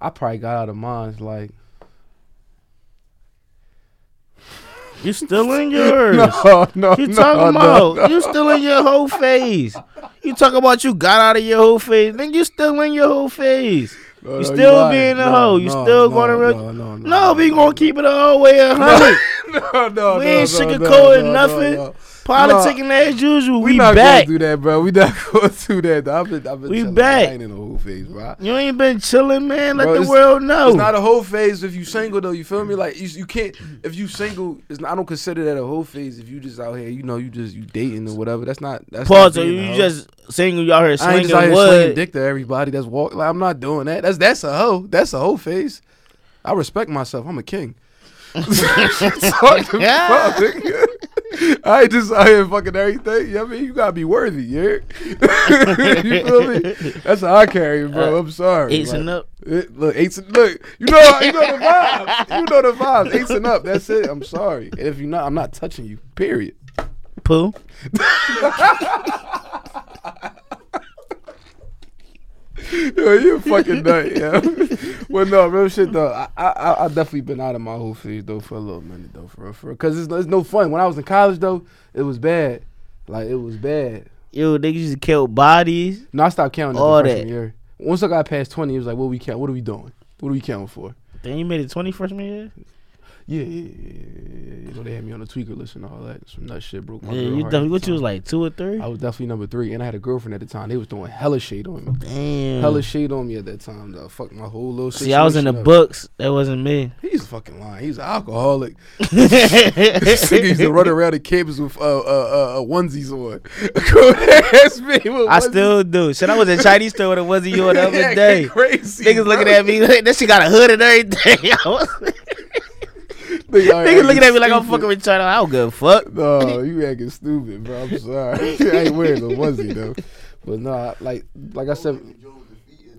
I probably got out of mine, like... You still in yours. No. You talking about? No. You still in your whole phase. You talking about you got out of your whole phase. Then you still in your whole phase. No, you still being a hoe. You still going around. No, we going to keep it all way 100. No. We ain't sugarcoating nothing. No. Politicking as usual. We not back. We not going to do that, bro. We not going to do that. I've been we back. I ain't in the whole phase, bro. You ain't been chilling, man. Let the world know. It's not a whole phase if you single, though. You feel me? Like, you can't. If you single, I don't consider that a whole phase. If you just out here, you know, you dating or whatever. That's not. Pause. Or you just single, you out here slinging wood. I ain't just out here slinging dick to everybody that's walking. Like, I'm not doing that. That's a hoe. That's a whole phase. I respect myself. I'm a king. Fuck, nigga. I just out here fucking everything. You know what I mean? You gotta be worthy, yeah? You feel me? That's how I carry it, bro. I'm sorry. Eights like, and up. Look, you know the vibes. You know the vibes. Eights and up. That's it. I'm sorry. And if you're not, I'm not touching you. Period. Pooh. Yo, you're a fucking nut, yeah. Well, no, real shit though. I definitely been out of my whole phase though for a little minute though, for real. Cause it's no fun. When I was in college though, it was bad. Like it was bad. Yo, niggas used to kill bodies. No, I stopped counting all that. Freshman year. Once I got past 20, it was like, what we count? What are we doing? What are we counting for? Then you made it 20 freshman year. Yeah. You know, they had me on the tweaker list and all that. Some nut shit broke my heart. Yeah, you definitely, what you was like, 2 or 3? I was definitely number 3, and I had a girlfriend at the time. They was throwing hella shade on me. Damn. Hella shade on me at that time, though. Fuck my whole little situation. See, I was in the books. That wasn't me. He's fucking lying. He's an alcoholic. This nigga used to run around the campus with onesies on. That's me. I still do. Shit, I was in Chinese store with a onesie on the other day. Crazy, niggas bro. Looking at me. Like, that shit got a hood and everything. I was niggas looking at me like I'm fucking retarded. I don't give a fuck. No, you acting stupid, bro. I'm sorry. I ain't wearing no onesie though. But nah, like I said,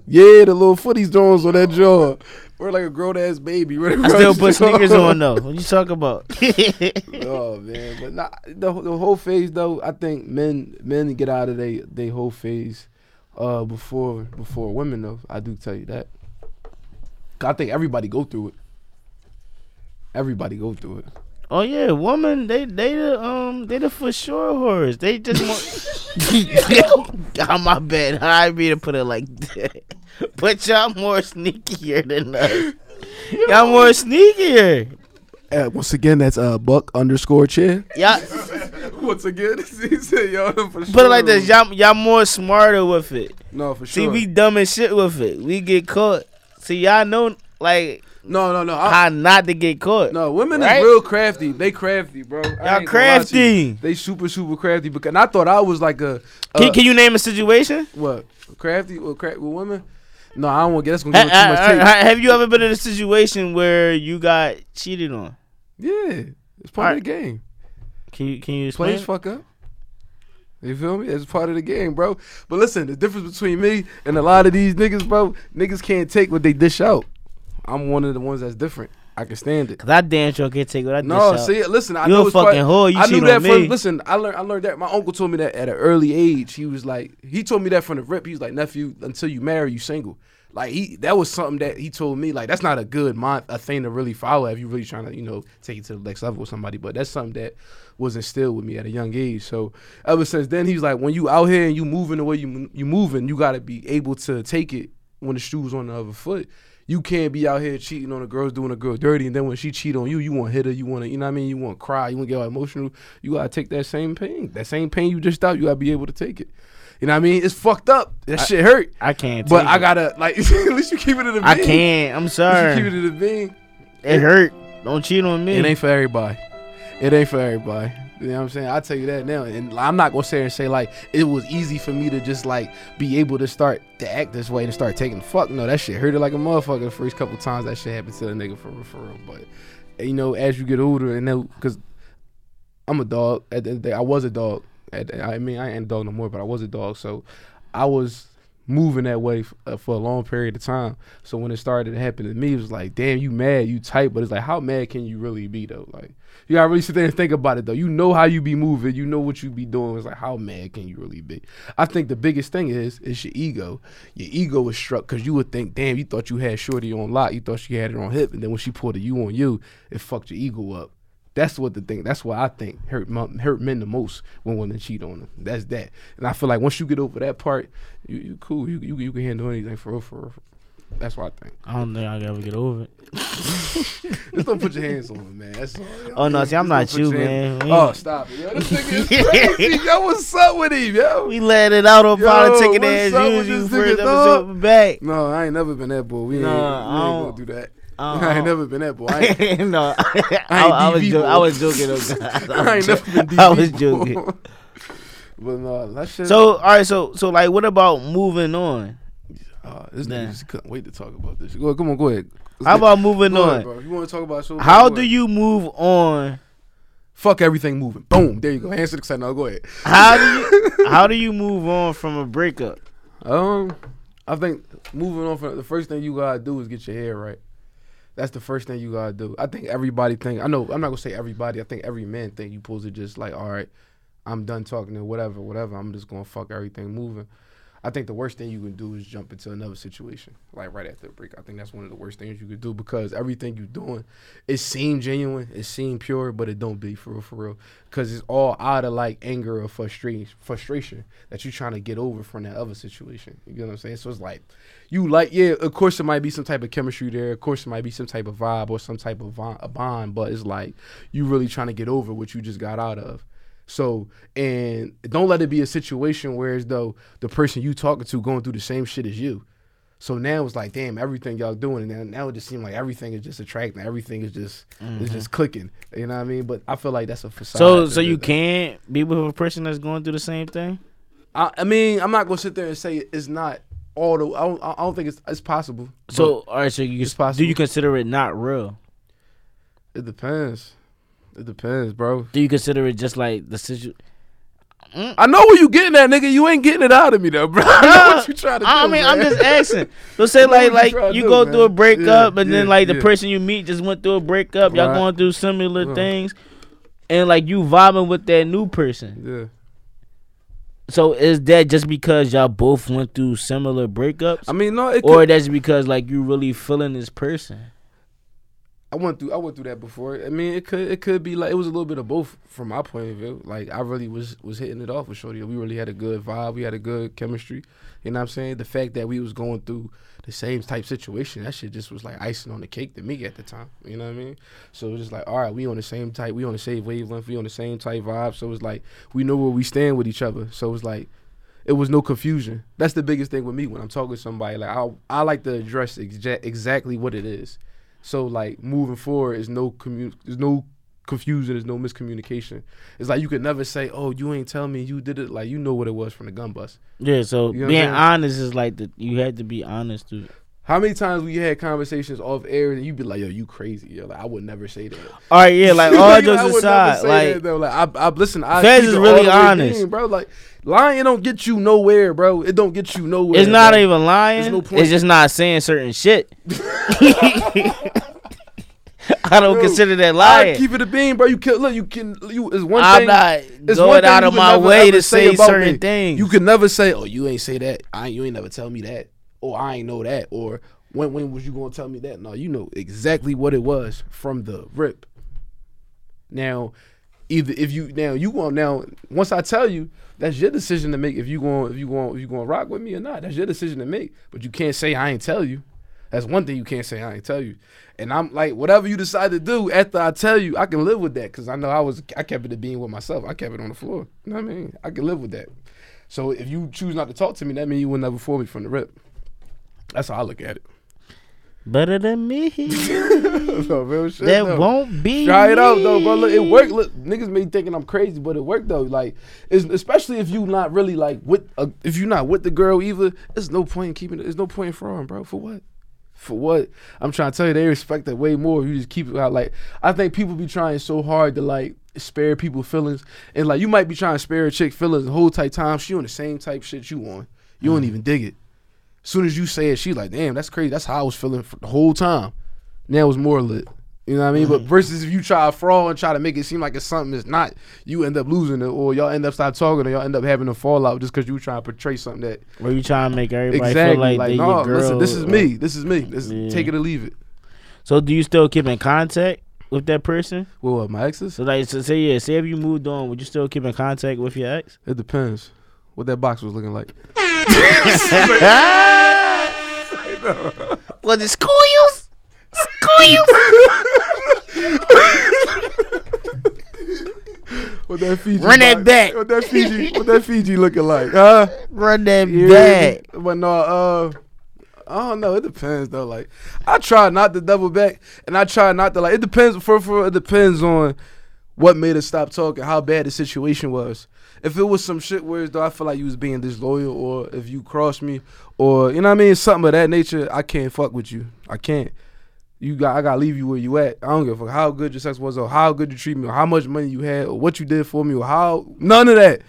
yeah, the little footies drones on that jaw. We're like a grown ass baby. I still put sneakers on though. What you talking about? Oh man, but nah, the whole phase though. I think men get out of they whole phase before women though. I do tell you that. I think everybody go through it. Everybody go through it. Oh yeah, woman, they the for sure whores. They just want. Oh my bad, I mean to put it like that. But y'all more sneakier than us. Y'all more sneakier. Once again, that's Buck underscore chill. Yeah. Once again, he said y'all for sure. Put it like this, y'all more smarter with it. No, for sure. See, we dumb as shit with it. We get caught. See, y'all know like. No. How not to get caught? No, women right? Is real crafty. They crafty, bro. Y'all crafty. They super, super crafty. Because I thought I was like a. Can you name a situation? What crafty or crafty with women? No, I don't want to get. That's gonna give too much tape. Have you ever been in a situation where you got cheated on? Yeah, it's part of the game. Can you explain? Players fuck up. You feel me? It's part of the game, bro. But listen, the difference between me and a lot of these niggas, bro, niggas can't take what they dish out. I'm one of the ones that's different. I can stand it. Cause I damn sure can't take what I dish out. No, see, listen, I know it's fucking whore. You cheating on me. Listen, I learned that. My uncle told me that at an early age. He was like, he told me that from the rip. He was like, nephew, until you marry, you single. Like that was something that he told me. Like that's not a thing to really follow if you really trying to, you know, take it to the next level with somebody. But that's something that was instilled with me at a young age. So ever since then, he's like, when you out here and you moving the way you moving, you gotta be able to take it when the shoe's on the other foot. You can't be out here cheating on a girl, doing a girl dirty, and then when she cheat on you, you want to hit her, you want to, you know what I mean? You want to cry, you want to get all emotional. You got to take that same pain. That same pain you just out, you got to be able to take it. You know what I mean? It's fucked up. That shit hurt. I can't but take I got to, like, at least you keep it in the bean. I can't. I'm sorry. At least you keep it in the bean. It hurt. Don't cheat on me. It ain't for everybody. It ain't for everybody. You know what I'm saying? I'll tell you that now. And I'm not going to sit here and say, like, it was easy for me to just, like, be able to start to act this way and start taking the fuck. No, that shit hurted like a motherfucker the first couple times that shit happened to the nigga for real. But, you know, as you get older, and then, because I'm a dog. At the end of the day, I was a dog. I mean, I ain't a dog no more, but I was a dog. So I was moving that way for a long period of time. So when it started to happen to me, it was like, damn, you mad, you tight. But it's like, how mad can you really be, though? Like, you gotta really sit there and think about it, though. You know how you be moving. You know what you be doing. It's like, how mad can you really be? I think the biggest thing is your ego. Your ego is struck because you would think, damn, you thought you had shorty on lock. You thought she had it on hip. And then when she pulled a you on you, it fucked your ego up. That's what the thing. That's what I think hurt men the most when women cheat on them. That's that. And I feel like once you get over that part, you cool. You can handle anything for real, for real. That's what I think. I don't think I can ever get over it. Just don't put your hands on it, man. That's all. Oh no, see, I'm not you, man. Oh, stop it, yo. This nigga is crazy. Yo, what's up with him, yo? We let it out on politic ass usual for the episode back. No, I ain't never been that boy. We ain't gonna do that. I ain't never been that boy. No, I was joking. I ain't never been DB. I was joking. But no, that shit. So all right, so like, what about moving on? This nigga just couldn't wait to talk about this. Go ahead. How about moving on? Ahead, bro. You want to talk about? How do you move on Fuck everything moving. Boom. There you go. Answer the question. No, go ahead. How do you move on from a breakup? I think moving on from the first thing you gotta do is get your head right. That's the first thing you gotta do. I think everybody think. I know. I'm not gonna say everybody. I think every man think you supposed to just like, all right, I'm done talking to whatever. I'm just gonna fuck everything moving. I think the worst thing you can do is jump into another situation, like right after a break. I think that's one of the worst things you could do because everything you're doing, it seems genuine, it seems pure, but it don't be for real. Because it's all out of like anger or frustration that you're trying to get over from that other situation. You know what I'm saying? So it's like, you like, yeah, of course it might be some type of chemistry there. Of course it might be some type of vibe or some type of a bond, but it's like you really trying to get over what you just got out of. So, and don't let it be a situation where as though the person you talking to going through the same shit as you. So now it's like, damn, everything y'all doing, and now it just seems like everything is just attracting, everything is just it's just clicking. You know what I mean? But I feel like that's a facade. So you can't be with a person that's going through the same thing? I mean, I'm not gonna sit there and say it's not all the. I don't think it's possible. So all right, so do you consider it not real? It depends. It depends, bro. Do you consider it just like the situation? I know where you getting at, nigga. You ain't getting it out of me, though, bro. I know what you trying to do, I mean, man. I'm just asking. Let's say, you go through a breakup, and then, the person you meet just went through a breakup. Right. Y'all going through similar things, and, you vibing with that new person. Yeah. So is that just because y'all both went through similar breakups? I mean, no. Or that's because, you really feeling this person? I went through that before. I mean, it could be like it was a little bit of both from my point of view. Like I really was hitting it off with Shorty. We really had a good vibe. We had a good chemistry. You know what I'm saying? The fact that we was going through the same type situation, that shit just was like icing on the cake to me at the time. You know what I mean? So it was just like, all right, we on the same type. We on the same wavelength. We on the same type vibe. So it was like we know where we stand with each other. So it was like it was no confusion. That's the biggest thing with me when I'm talking to somebody. Like I like to address exactly what it is. So, moving forward is there's no confusion, there's no miscommunication. It's like you could never say, oh, you ain't tell me you did it. Like, you know what it was from the gun bust. Yeah, so you know being honest is you had to be honest, dude. How many times we had conversations off air and you'd be like, yo, you crazy. Yo, I would never say that. All right, yeah, all jokes aside. I Fez is really honest. Game, bro. Lying don't get you nowhere, bro. It don't get you nowhere. It's not even lying. No point. It's just not saying certain shit. I don't consider that lying. I keep it a beam, bro. It's one thing. I'm not going out of my way to say certain things. You can never say, oh, you ain't say that. You ain't never tell me that. Or I ain't know that. Or when was you gonna tell me that? No, you know exactly what it was from the rip. Now, once I tell you, that's your decision to make. If you gonna rock with me or not, that's your decision to make. But you can't say I ain't tell you. That's one thing you can't say I ain't tell you. And I'm like, whatever you decide to do after I tell you, I can live with that because I know I kept it being with myself. I kept it on the floor. You know what I mean? I can live with that. So if you choose not to talk to me, that means you will never fool me from the rip. That's how I look at it. Better than me. No, real shit, that won't be. Try it out though, bro. Look, it worked. Look, niggas may be thinking I'm crazy, but it worked though. Especially if you not really if you not with the girl either, there's no point in keeping it. There's no point in throwing, bro. For what? For what? I'm trying to tell you, they respect it way more. You just keep it out. I think people be trying so hard to spare people feelings, and you might be trying to spare a chick feelings the whole type time. She on the same type shit you on. You don't even dig it. Soon as you say it, she's like, damn, that's crazy. That's how I was feeling for the whole time. Now it's more lit. You know what I mean? But versus if you try to fraud and try to make it seem like it's something it's not, you end up losing it, or y'all end up stop talking, or y'all end up having a fallout just because you trying to portray something that. Or you trying to make everybody feel like no, girl, listen, this is me. This is me. Take it or leave it. So do you still keep in contact with that person? With what, my exes? So say if you moved on, would you still keep in contact with your ex? It depends what that box was looking like. Was it squeals? What that Fiji? Run that back. What that Fiji looking like? Huh? Run that back. But no, I don't know. It depends though. I try not to double back, and I try not to It depends. It depends on what made us stop talking, how bad the situation was. If it was some shit where though I feel like you was being disloyal, or if you crossed me, or you know what I mean, something of that nature, I can't fuck with you. I can't. I gotta leave you where you at. I don't give a fuck how good your sex was or how good you treat me or how much money you had or what you did for me or how, none of that.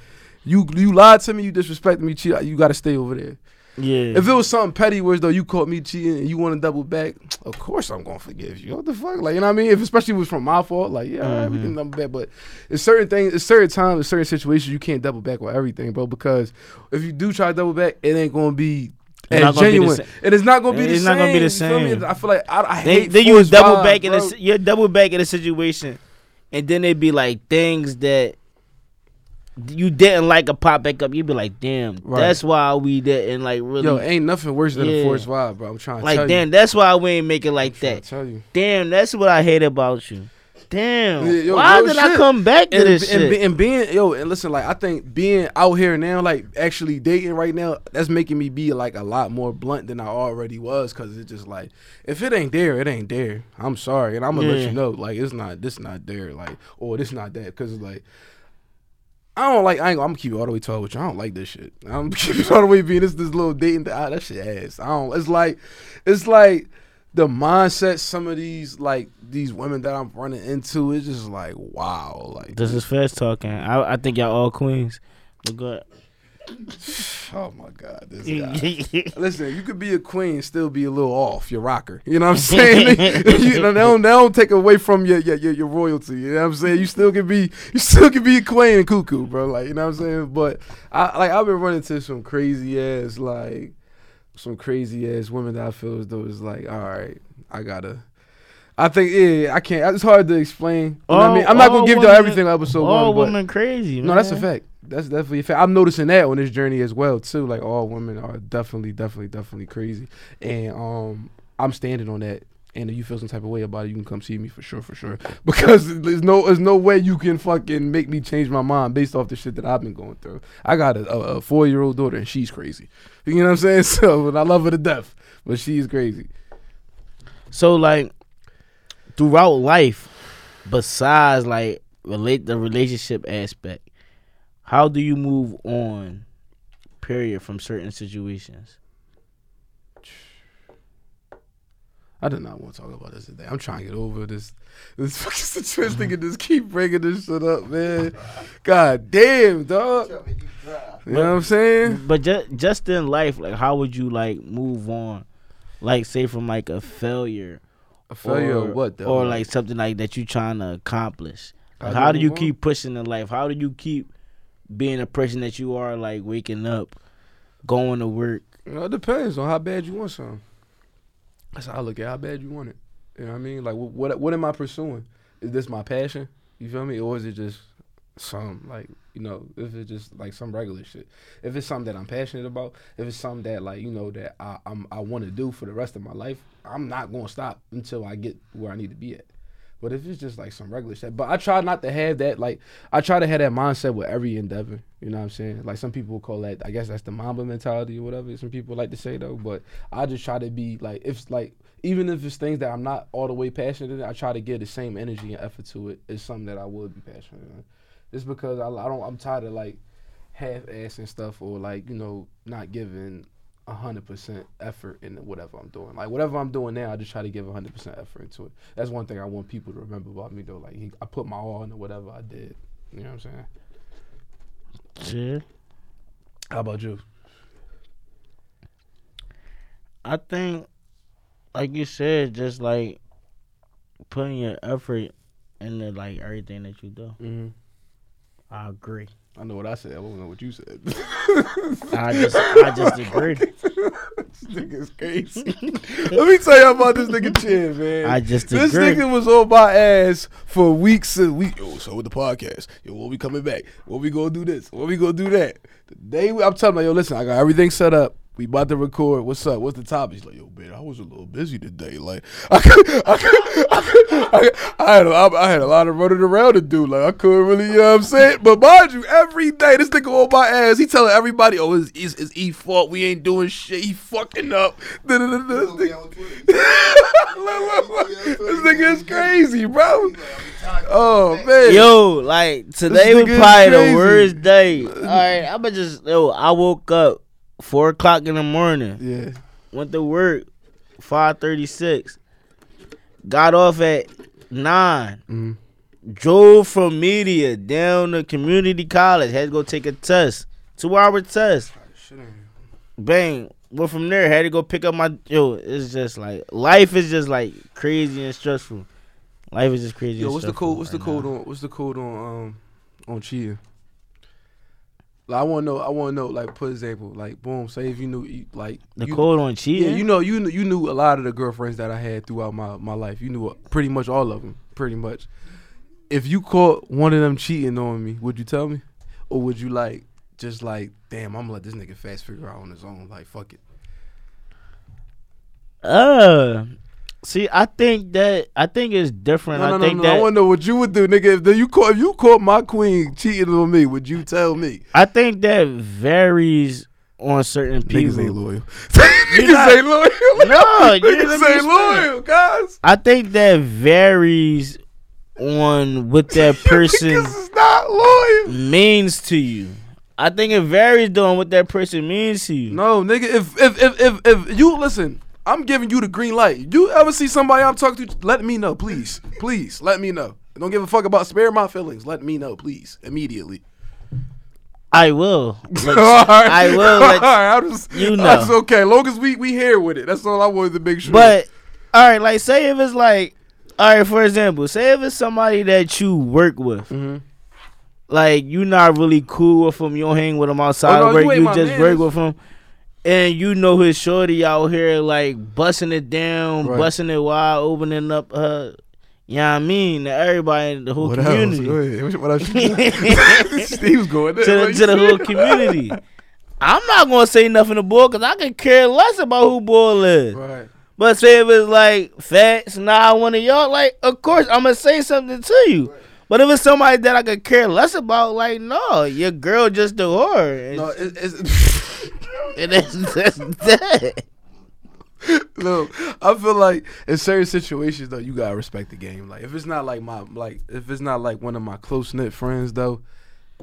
You lied to me, you disrespected me, cheated, you gotta stay over there. Yeah. If it was something petty where though you caught me cheating and you want to double back, of course I'm gonna forgive you. What the fuck? Like, you know what I mean? If especially if it was from my fault, like, yeah, mm-hmm. we can double back. But it's certain things, it's certain times, it's certain situations you can't double back with everything, bro. Because if you do try to double back, it ain't gonna be as genuine. And it's not gonna be the same. It's not gonna be the same. I feel like I hate. Then you was double back in a situation, and then it'd be like things that you didn't like a pop back up. You'd be like, damn, right. That's why we didn't like really. Yo, ain't nothing worse than a forced vibe, bro. I'm trying to like, tell you. Like, damn, that's why we ain't make it like that. Tell you. Damn, that's what I hate about you. Damn, yo, why did shit. I come back to this shit? And being, yo, and listen, like, I think being out here now, like, actually dating right now, that's making me be, like, a lot more blunt than I already was, because it's just like, if it ain't there, it ain't there. I'm sorry, and I'm going to let you know, like, it's not there, like, or this not that, because it's like, I'm gonna keep it all the way tall with you. I don't like this shit. I'm gonna keep it all the way being this little dating that shit ass. It's like the mindset some of these women that I'm running into, it's just like, wow. Like, this is fast talking. I think y'all all queens. But go ahead. Oh my God, this guy. Listen, you could be a queen, still be a little off your rocker. You know what I'm saying? They don't take away from your royalty. You know what I'm saying? You still can be a queen and cuckoo, bro. Like, you know what I'm saying? But I've been running to some crazy ass women that I feel as though it's like, all right, I can't. It's hard to explain. You know what I mean? I'm not gonna give y'all everything episode one. All women crazy, man. No, that's a fact. That's definitely a fact. I'm noticing that on this journey as well too. Like, all women are definitely crazy, and I'm standing on that. And if you feel some type of way about it, you can come see me for sure. Because there's no way you can fucking make me change my mind based off the shit that I've been going through. I got a 4-year-old daughter, and she's crazy. You know what I'm saying? So, and I love her to death, but she's crazy. So, like, throughout life, besides like the relationship aspect, how do you move on, period, from certain situations? I did not want to talk about this today. I'm trying to get over this fucking situation. Mm-hmm. And just keep bringing this shit up, man. God damn, dog. You know what I'm saying? But just in life, like, how would you like move on, like, say from like a failure? A failure or what? Though? Or like something like that you trying to accomplish. Like, how do you keep pushing in life? How do you keep being a person that you are, like, waking up, going to work? You know, it depends on how bad you want something. That's how I look at it, how bad you want it. You know what I mean? Like, what am I pursuing? Is this my passion? You feel me? Or is it just some, like, you know, if it's just, like, some regular shit. If it's something that I'm passionate about, if it's something that, like, you know, that I want to do for the rest of my life, I'm not going to stop until I get where I need to be at. But if it's just like some regular shit, but I try not to have that. Like, I try to have that mindset with every endeavor. You know what I'm saying? Like, some people call that, I guess that's the Mamba mentality or whatever. Some people like to say though. But I just try to be like, if like, even if it's things that I'm not all the way passionate in, I try to give the same energy and effort to it as something that I would be passionate in. It's because I'm tired of like half-assing stuff or like, you know, not giving 100% effort in whatever I'm doing. Like, whatever I'm doing now, I just try to give 100% effort into it. That's one thing I want people to remember about me, though. Like, I put my all into whatever I did. You know what I'm saying? Yeah. How about you? I think, like you said, just, like, putting your effort into, like, everything that you do. Mm-hmm. I agree. I know what I said. I don't know what you said. I just agreed. This nigga's crazy. Let me tell y'all about this nigga Chin, man. I just agreed. This nigga was on my ass for weeks and weeks. Yo, so with the podcast, yo, when we coming back? When we gonna do this? When we gonna do that? Today, I'm telling him, like, yo, listen, I got everything set up. We about to record. What's up? What's the topic? He's like, yo, man, I was a little busy today. Like, I had a lot of running around to do. Like, I couldn't really, you know what I'm saying? But mind you, every day, this nigga on my ass, he telling everybody, oh, it's E fault. We ain't doing shit. He fucking up. This nigga is crazy, bro. Oh, man. Yo, like, today was probably the worst day. All right, I woke up 4:00 in the morning. Yeah. Went to work 5:36. got off at 9, drove from Media down to community college, had to go take a test, 2-hour test. Bang. Well, from there, had to go pick up my, yo, it's just like, life is just like crazy and stressful. Life is just crazy. Yo, what's the code on cheating? Like, I want to know, like, for example, like, boom, say if you knew, you, like. The code on cheating? Yeah, you know, you knew a lot of the girlfriends that I had throughout my life. You knew pretty much all of them, pretty much. If you caught one of them cheating on me, would you tell me? Or would you, like, just like, damn, I'm gonna let this nigga fast figure out on his own. Like, fuck it. See, I think it's different. No, I wanna know what you would do, nigga. If you caught my queen cheating on me, would you tell me? I think that varies on certain people. Niggas ain't loyal. No, niggas ain't loyal, guys. I think that varies on what that person is not loyal means to you. I think it varies on what that person means to you. No, nigga, if you listen, I'm giving you the green light. You ever see somebody I'm talking to, let me know, please. Please, let me know. I don't give a fuck about, spare my feelings. Let me know, please. Immediately. I will. You know. That's okay. Long as we here with it. That's all I wanted to make sure. But all right, like say if it's like, all right, for example, say if it's somebody that you work with. Mm-hmm. Like, you not really cool with him. You don't hang with him outside of work. You just work with him. And you know his shorty out here, like, busting it down, right. Busting it wide, opening up her, you know what I mean, to everybody in the whole community. Steve's going there. To the whole community. I'm not going to say nothing to Bull because I can care less about who Bull is. Right. But say if it's, like, Fats, nah, one of y'all, like, of course, I'm going to say something to you. Right. But if it's somebody that I could care less about, like, no, your girl just a whore. No, it's and that's that. Look, I feel like in certain situations though, you gotta respect the game. Like, if it's not like one of my close knit friends though,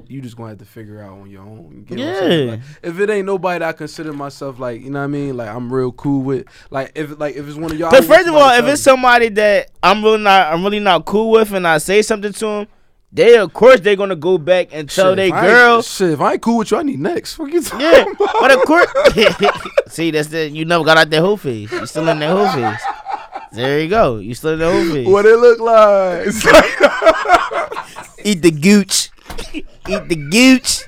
you just gonna have to figure out on your own. You get what I'm saying? Like, if it ain't nobody that I consider myself like, you know what I mean, like I'm real cool with, like if it's one of y'all. But first of all, if it's somebody that I'm really not cool with, and I say something to them, they of course they're gonna go back and tell their girl. Shit, if I ain't cool with you, I need next. What you talking about? But of course, see that's the you never got out that whole phase. You still in that whole phase. There you go. You still in that whole phase. What it look like? It's like eat the gooch. Eat the gooch.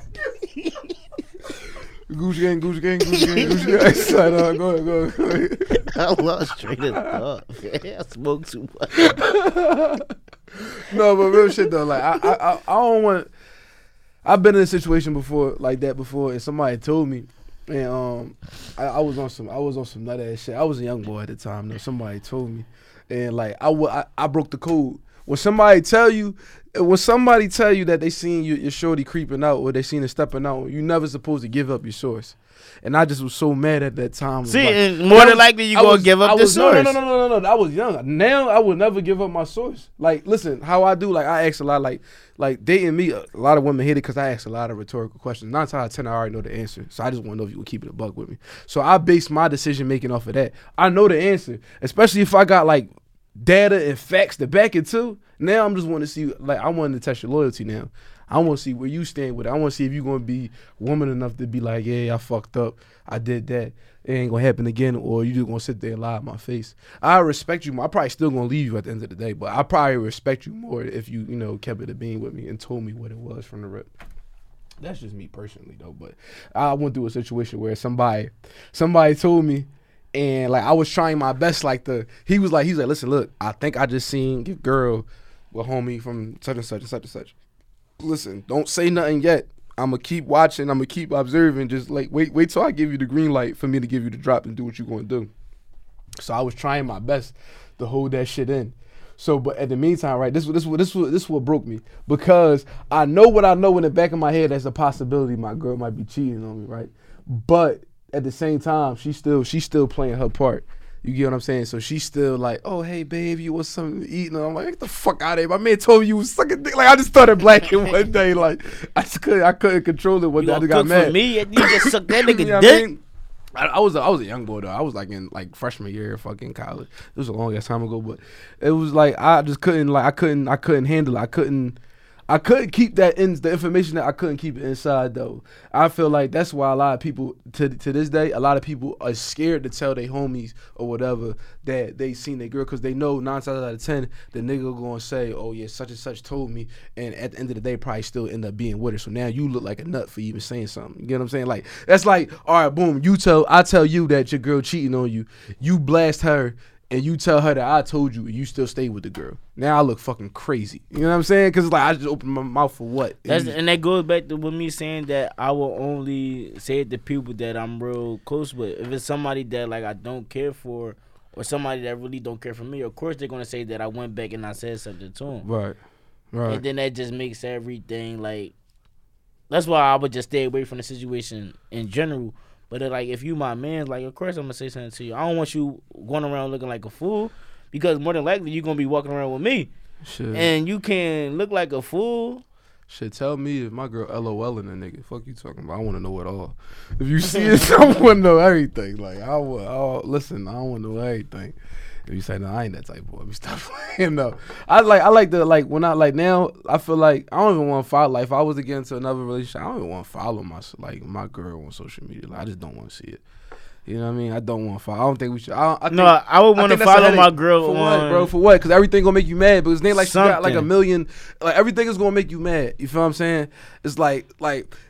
Gooch gang. Go ahead. I lost straight in the I smoked too much. No, but real shit though. Like I don't want. I've been in a situation before like that before, and somebody told me, and I was on some nut ass shit. I was a young boy at the time. Though somebody told me, and like I broke the code. When somebody tell you that they seen your shorty creeping out or they seen it stepping out, you never supposed to give up your source. And I just was so mad at that time. See, like, and more than likely you're going to give up the source. No. I was young. Now I would never give up my source. Like, listen, how I do, like, I ask a lot, like dating me, a lot of women hate it because I ask a lot of rhetorical questions. 9 times out of 10, I already know the answer. So I just want to know if you would keep it a buck with me. So I base my decision making off of that. I know the answer, especially if I got, like, data and facts to back it too. Now I'm just want to see, like, I want to test your loyalty now. I want to see where you stand with it. I want to see if you're going to be woman enough to be like, yeah, I fucked up. I did that. It ain't going to happen again. Or you just going to sit there and lie in my face. I respect you more. I probably still going to leave you at the end of the day, but I probably respect you more if you, you know, kept it a bean with me and told me what it was from the rip. That's just me personally though, but I went through a situation where somebody told me, and like I was trying my best, like he's like, listen, look, I think I just seen your girl with homie from such and such and such and such. Listen, don't say nothing yet. I'm gonna keep watching. I'm gonna keep observing. Just like wait till I give you the green light for me to give you the drop and do what you gonna do. So I was trying my best to hold that shit in. So, but at the meantime, right, this what broke me, because I know in the back of my head there's a possibility my girl might be cheating on me, right? But at the same time, she's still playing her part. You get what I'm saying? So she's still like, oh, hey, babe, you want something to eat? And I'm like, get the fuck out of here. My man told you was sucking dick. Like, I just started blacking one day. Like, I couldn't control it one day. I just got mad. You gonna cook for me and you just suck that nigga dick? I mean? I was a young boy though. I was like in like freshman year of fucking college. It was a long ass time ago, but it was like I just couldn't like I couldn't handle it. I couldn't keep that in the information that I couldn't keep it inside though. I feel like that's why a lot of people to this day, a lot of people are scared to tell their homies or whatever that they seen their girl because they know 9 times out of 10 the nigga gonna say, oh yeah, such and such told me, and at the end of the day probably still end up being with her. So now you look like a nut for even saying something. You get what I'm saying? Like that's like, all right, boom, I tell you that your girl cheating on you, you blast her. And you tell her that I told you, and you still stay with the girl. Now I look fucking crazy. You know what I'm saying? Because like I just opened my mouth for what? And that goes back to with me saying that I will only say it to people that I'm real close with. If it's somebody that like I don't care for, or somebody that really don't care for me, of course they're gonna say that I went back and I said something to them. Right. And then that just makes everything like. That's why I would just stay away from the situation in general. But, like, if you my man, like, of course I'm going to say something to you. I don't want you going around looking like a fool because more than likely you're going to be walking around with me. Shit. And you can look like a fool. Shit, tell me if my girl LOLing a nigga. Fuck you talking about. I want to know it all. If you see it, I want to know everything. Like, I want to know everything. If you say, no, I ain't that type of boy. Let me stop playing, though. Now, I feel like I don't even want to follow. Like, if I was to get into another relationship, I don't even want to follow my girl on social media. Like, I just don't want to see it. You know what I mean? I don't want to follow. I don't think we should. I would want to follow my girl. For what, bro? For what? Because everything going to make you mad. Because then, like, something. She got, like, a million. Like, everything is going to make you mad. You feel what I'm saying? It's like,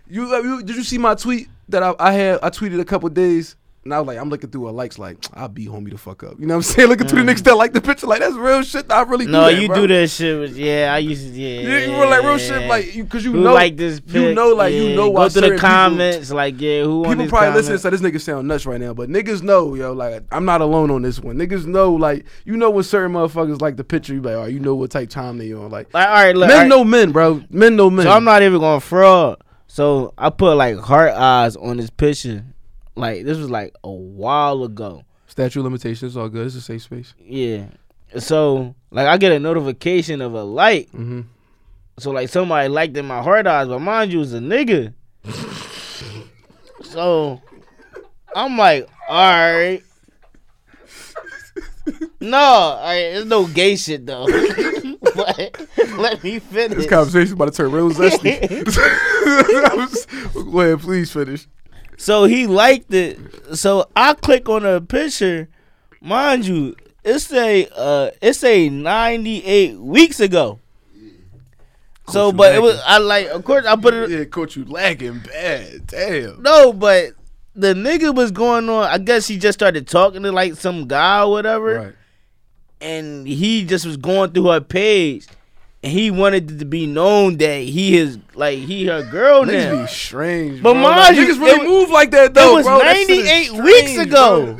you did you see my tweet that I had? I tweeted a couple days. And I was like, I'm looking through her likes like, I'll beat homie the fuck up. You know what I'm saying? Looking through the next day, like the picture, like that's real shit. I really do that, bro. No, you do that shit. Yeah, you were like real shit, like, because you know. Like this pic, you know, like, you know why certain people. Go to the comments, people, like, yeah, who on these comments? People probably listening so this nigga sound nuts right now, but niggas know, yo, like, I'm not alone on this one. Niggas know, like, you know when certain motherfuckers like the picture, you like, all right, you know what type time they on. Like all right, look. Men know men, bro. Men know men. So I'm not even going to fraud. So I put, like, heart eyes on this picture. Like, this was, like, a while ago. Statute of limitations, all good. It's a safe space. Yeah. So, like, I get a notification of a like. Mm-hmm. So, like, somebody liked in my hard eyes, but mind you, it's a nigga. So, I'm like, all right. No, all right, there's no gay shit, though. But let me finish. This conversation about to turn real zesty. Go ahead, please finish. So he liked it. So I click on a picture. Mind you, it's 98 weeks ago. Yeah. So, but lagging. It was, I like, of course I put it. Yeah, coach, you lagging bad. Damn. No, but the nigga was going on. I guess he just started talking to like some guy or whatever. Right. And he just was going through her page. And he wanted it to be known that he her girl now. Niggas be strange, but bro. Mind you, niggas really move like that though. It was 98 weeks ago,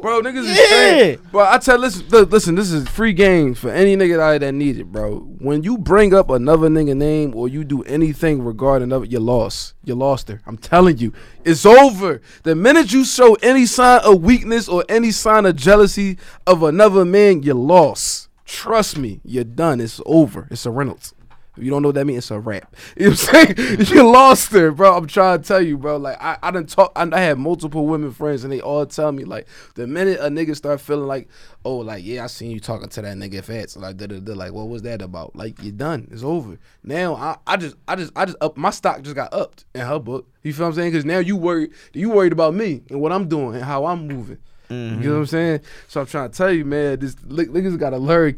bro. Niggas is strange. Bro, I tell listen. This is free game for any nigga out that needs it, bro. When you bring up another nigga name or you do anything regarding another, you lost her. I'm telling you, it's over. The minute you show any sign of weakness or any sign of jealousy of another man, you lost. Trust me, you're done. It's over. It's a Reynolds. If you don't know what that means, it's a wrap. You know what I'm saying? You lost her, bro. I'm trying to tell you, bro. Like, I done talk. I had multiple women friends, and they all tell me, like, the minute a nigga start feeling like, oh, like, yeah, I seen you talking to that nigga fast. Like, da-da-da. Like, what was that about? Like, you're done. It's over. Now, I just up. My stock just got upped in her book. You feel what I'm saying? Because now you worried about me and what I'm doing and how I'm moving. Mm-hmm. You know what I'm saying? So I'm trying to tell you, man, this niggas gotta learn.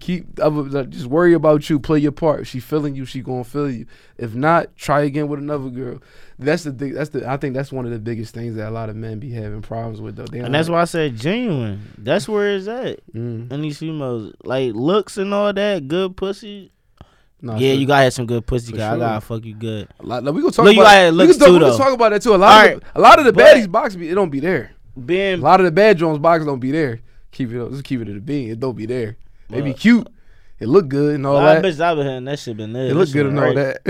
Just worry about you. Play your part. If she feeling you, she gonna feel you. If not, try again with another girl. I think that's one of the biggest things that a lot of men be having problems with, though. And that's why I said genuine. That's where it's at. Mm. And these females, like looks and all that, good pussy. Nah, yeah, you gotta have some good pussy, guy. Sure. I gotta fuck you good. A lot, like, we gonna talk about. We gonna talk about that too. A lot of the baddies box, it don't be there. A lot of the bad Jones boxes don't be there. Keep it up. Just keep it at the bean. It don't be there. They be cute. It look good and all that. I bitch I've been hearing that shit been there. It look good and all that.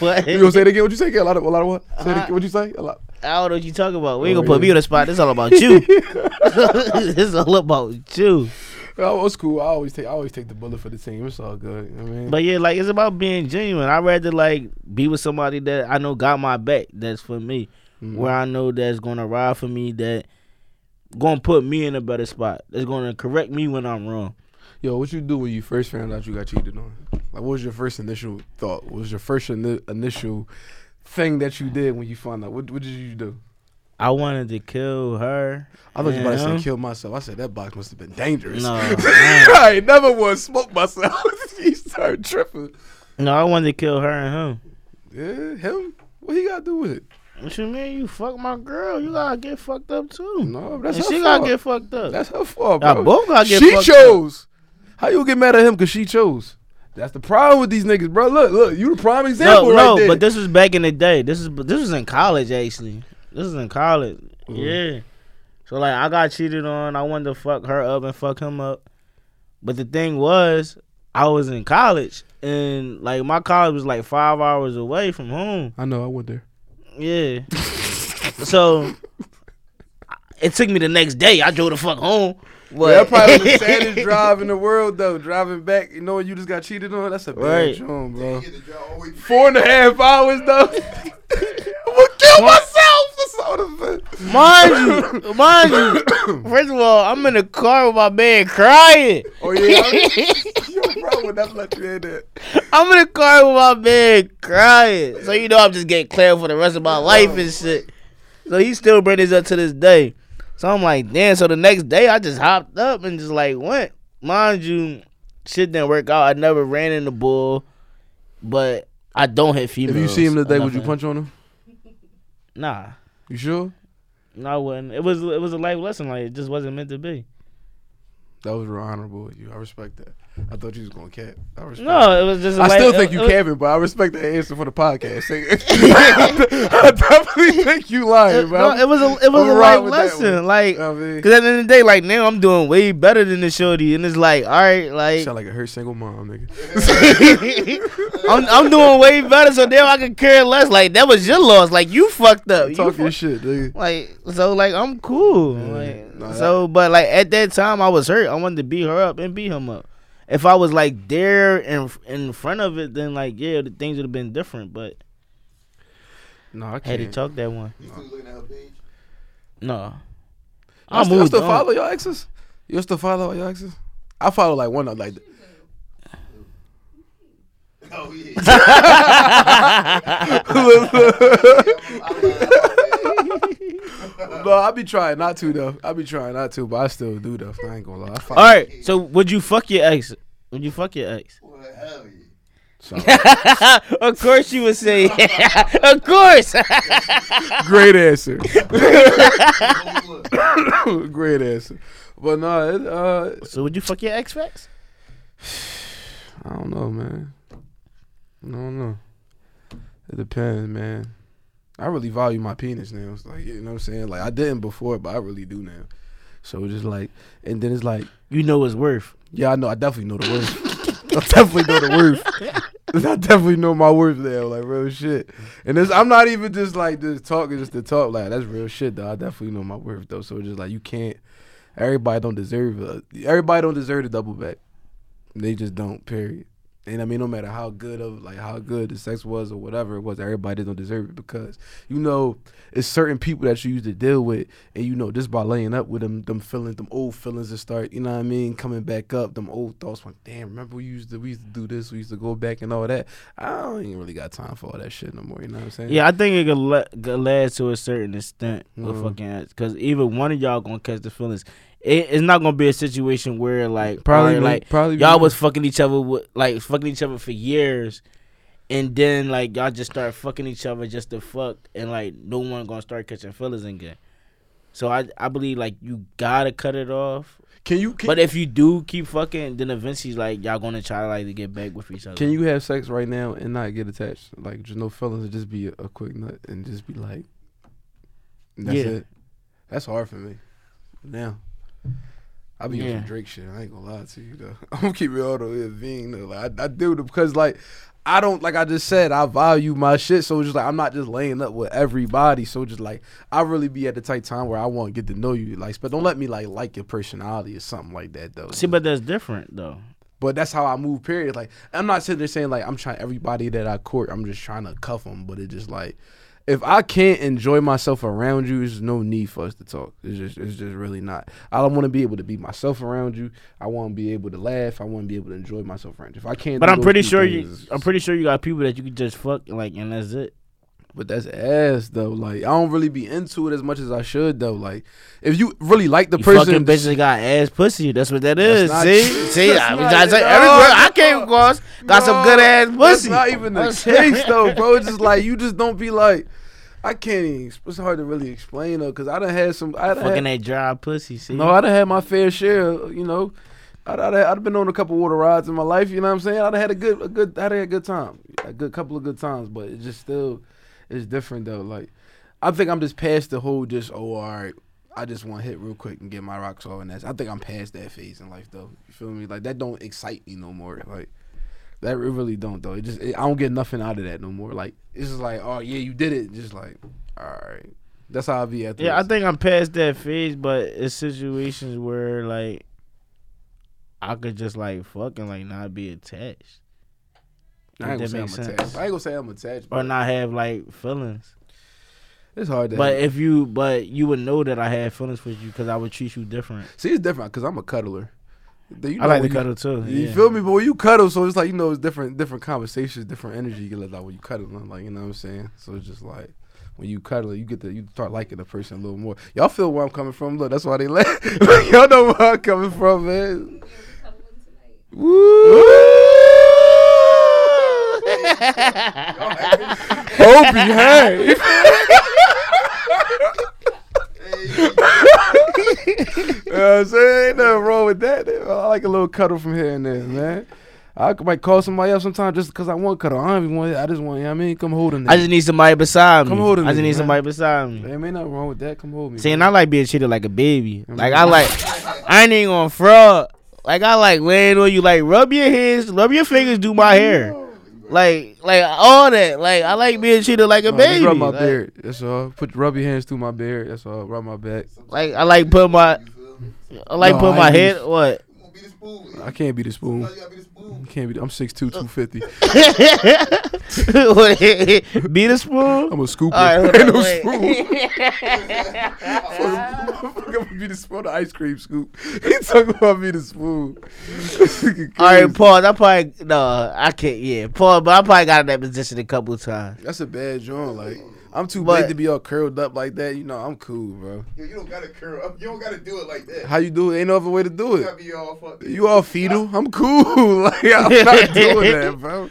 But you gonna say it again? What you say? A lot of what? Say it again. What you say? A lot. I don't know what you talking about. We ain't gonna put me on the spot. This all about you. This all about you. It's cool. I always take the bullet for the team. It's all good. You know what I mean? But yeah, like, it's about being genuine. I'd rather like be with somebody that I know got my back. That's for me. where I know that's gonna ride for me, that gonna put me in a better spot, that's gonna correct me when I'm wrong. Yo, what you do when you first found out you got cheated on? Like, what was your first initial thought? What was your first initial thing that you did when you found out? What did you do? I wanted to kill her. I thought you were about to say kill myself. I said that box must have been dangerous. No, I ain't never want to smoke myself. He started tripping. No, I wanted to kill her and him. Yeah, him? What he got to do with it? What you mean? You fuck my girl. You got to get fucked up, too. No, that's her fault. She got to get fucked up. That's her fault, bro. Y'all both got to get fucked up. She chose. How you get mad at him because she chose? That's the problem with these niggas, bro. Look, you the prime example right there. No, but this was back in the day. This was in college, actually. This is in college. Mm-hmm. Yeah. So, like, I got cheated on. I wanted to fuck her up and fuck him up. But the thing was, I was in college. And, like, my college was, like, 5 hours away from home. I know. I went there. Yeah. So, it took me the next day. I drove the fuck home. What? Yeah, that probably was the saddest drive in the world, though. Driving back, you know, you just got cheated on. That's a bad job, bro. 4.5 hours, though. I'm gonna kill myself. That's all the thing. Mind you. First of all, I'm in the car with my man crying. Oh yeah. Yo, bro, when I let you in there. I'm in the car with my man crying. So you know I'm just getting clear for the rest of my life and shit. So he still brings this up to this day. So I'm like, damn. So the next day, I just hopped up and just like went. Mind you, shit didn't work out. I never ran in the bull, but I don't hit females. If you see him today, would you punch on him? Nah. You sure? No, I wouldn't. It was a life lesson. Like, it just wasn't meant to be. That was real honorable of you. I respect that. I thought you was going to cap. I respect that. It was just I still think you capping, but I respect that answer for the podcast. I definitely think you lying, bro. No, it was a life lesson. Like, because at the end of the day, like, now I'm doing way better than the shorty. And it's like, all right, like. Sound like a hurt single mom, nigga. I'm doing way better, so now I can care less. Like, that was your loss. Like, you fucked up. Talk your shit, nigga. Like, so, like, I'm cool. Yeah. Like, nah, so, but, like, at that time, I was hurt. I wanted to beat her up and beat him up. If I was like there in front of it, then like yeah, the things would have been different. But no, I can't. Had to talk that one. You still looking at her page? No, I moved on. You still follow your exes? You still follow your exes? I follow like one of like. Oh yeah. No, I be trying not to though. But I still do though. I ain't gonna lie. All right, so would you fuck your ex? Well, hell yeah. So. Of course you would say. Of course. Great answer. Great answer. But no. So would you fuck your ex? Facts? I don't know, man. I don't know. It depends, man. I really value my penis now. It's like, you know what I'm saying? Like, I didn't before, but I really do now. So it's just like, and then it's like. You know its worth. Yeah, I know. I definitely know the worth. I definitely know my worth now. Like, real shit. And it's, I'm not even just like, just talking, just to talk. Like, that's real shit, though. I definitely know my worth, though. So it's just like, you can't. Everybody don't deserve to double back. They just don't, period. And I mean, no matter how good the sex was or whatever it was, everybody don't deserve it because you know it's certain people that you used to deal with, and you know just by laying up with them feelings, them old feelings that start, you know what I mean, coming back up, them old thoughts. Like, damn, remember we used to do this, we used to go back and all that. I don't even really got time for all that shit no more. You know what I'm saying? Yeah, I think it could last to a certain extent with fucking because even one of y'all gonna catch the feelings. It's not gonna be a situation where like probably y'all was fucking each other for years, and then like y'all just start fucking each other just to fuck, and like no one gonna start catching feelings again. So I believe like you gotta cut it off. But if you do keep fucking, then eventually like y'all gonna try like to get back with each other. Can you have sex right now and not get attached? Like just no feelings, and just be a quick nut and just be like, that's it. That's hard for me. Now. I be on some Drake shit. I ain't gonna lie to you though. I'm gonna keep it all the way being like I do it because like I don't like I just said I value my shit. So it's just like I'm not just laying up with everybody. So just like I really be at the tight time where I want to get to know you. Like, but don't let me like your personality or something like that though. See, but that's different though. But that's how I move. Period. Like I'm not sitting there saying like I'm trying everybody that I court. I'm just trying to cuff them. But it just like if I can't enjoy myself around you, there's no need for us to talk. It's just really not. I don't want to be able to be myself around you. I want to be able to laugh. I want to be able to enjoy myself around you. If I can't, but I'm pretty sure you got people that you can just fuck like, and that's it. But that's ass though. Like, I don't really be into it as much as I should though. Like, if you really like the person, fucking bitches got ass pussy. That's what that is. See, I came across got some good ass pussy. That's not even the case though, bro. It's just like you just don't be like. I can't even. It's hard to really explain though, cause I done had some. I done fucking had, that dry pussy. See, no, I done had my fair share. You know, I'd been on a couple water rides in my life. You know what I'm saying? I'd had a good couple of good times, but it just still. It's different though. Like, I think I'm just past the whole all right, I just want to hit real quick and get my rocks off, and that's. I think I'm past that phase in life though. You feel me? Like, that don't excite me no more. Like, that really don't though. I don't get nothing out of that no more. Like, it's just like, oh yeah, you did it. Just like, all right, that's how I be at. Yeah, I think I'm past that phase, but it's situations where like I could just like fucking like not be attached. I ain't gonna say I'm attached, but or not have like feelings. It's hard to. But handle. But you would know that I had feelings for you because I would treat you different. See, it's different because I'm a cuddler. You know, I like to cuddle too. You feel me? But when you cuddle, so it's like, you know, it's different conversations, different energy you get let out when you cuddle. Like, you know what I'm saying? So it's just like. When you cuddle, you start liking the person a little more. Y'all feel where I'm coming from? Look, that's why they laugh. Y'all know where I'm coming from, man. Woo! Hope you have. Ain't nothing wrong with that. I like a little cuddle from here and there, man. I might call somebody up sometime just because I want cuddle. I just want. You know what I mean, come hold me. I just need somebody beside me. Come hold me. I just need somebody beside me. There ain't nothing wrong with that. Come hold me. See, and I like being treated like a baby. Like I ain't even gonna fraud. Like I like laying on you. Like rub your hands, rub your fingers, do my hair. Like all that. Like I like being treated like a baby. Just rub my beard. That's all. Rub your hands through my beard. That's all. Rub my back. Like I like put my. I like put my head. What? I can't be the spoon. Can't be. I'm 6'2", 250. Be the spoon. I'm a scooper. Right, ain't no spoon. I'm be the spoon. The ice cream scoop. He talking about be the spoon. All right, Paul. I probably got in that position a couple of times. That's a bad joint. Like. I'm too big to be all curled up like that. You know, I'm cool, bro. Yo, you don't gotta curl up. You don't gotta do it like that. How you do it? Ain't no other way to do it. You gotta be all fucking. You all fetal. I'm cool. Like, I'm not doing that, bro.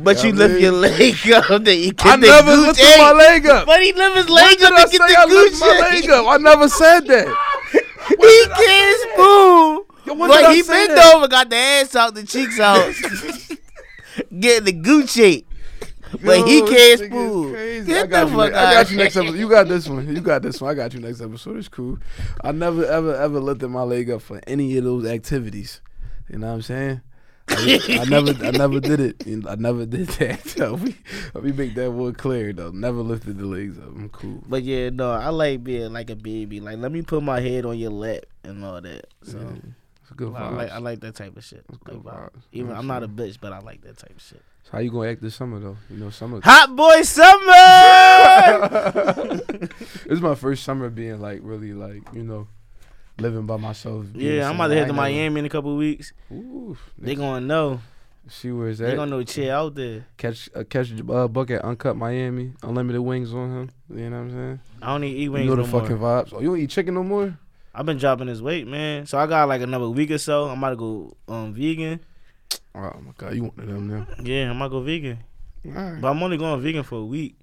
But yeah, you lift your leg up. Then you I never lifted my leg up. But he lift his leg up to get the I lifted my leg up? I never said that. He can't move. Like, he bent over, got the ass out, the cheeks out. Getting the Gucci. But yo, he can't spoon. Get the fuck out. I got you next episode. You got this one. I got you next episode. It's cool. I never, ever lifted my leg up for any of those activities. You know what I'm saying? I never did it. I never did that. So we make that word clear though. Never lifted the legs up. I'm cool. But yeah, no, I like being like a baby. Like, let me put my head on your lap and all that. So. Yeah. Good vibes. I like that type of shit. Good vibes. Even I'm not a bitch, but I like that type of shit. So how you gonna act this summer though? You know, summer. Hot boy summer. This is my first summer being like really like, you know, living by myself. Yeah, I'm about to head to Miami in a couple of weeks. Ooh, they gonna know. See where it's at. They gonna know chill out there. Catch Buck at Uncut Miami. Unlimited wings on him. You know what I'm saying? I don't eat wings no more. You know the fucking vibes. Oh, you don't eat chicken no more? I've been dropping this weight, man. So I got like another week or so. I'm about to go vegan. Oh my god, you want them now? Yeah, I'm about to go vegan. Right. But I'm only going vegan for a week.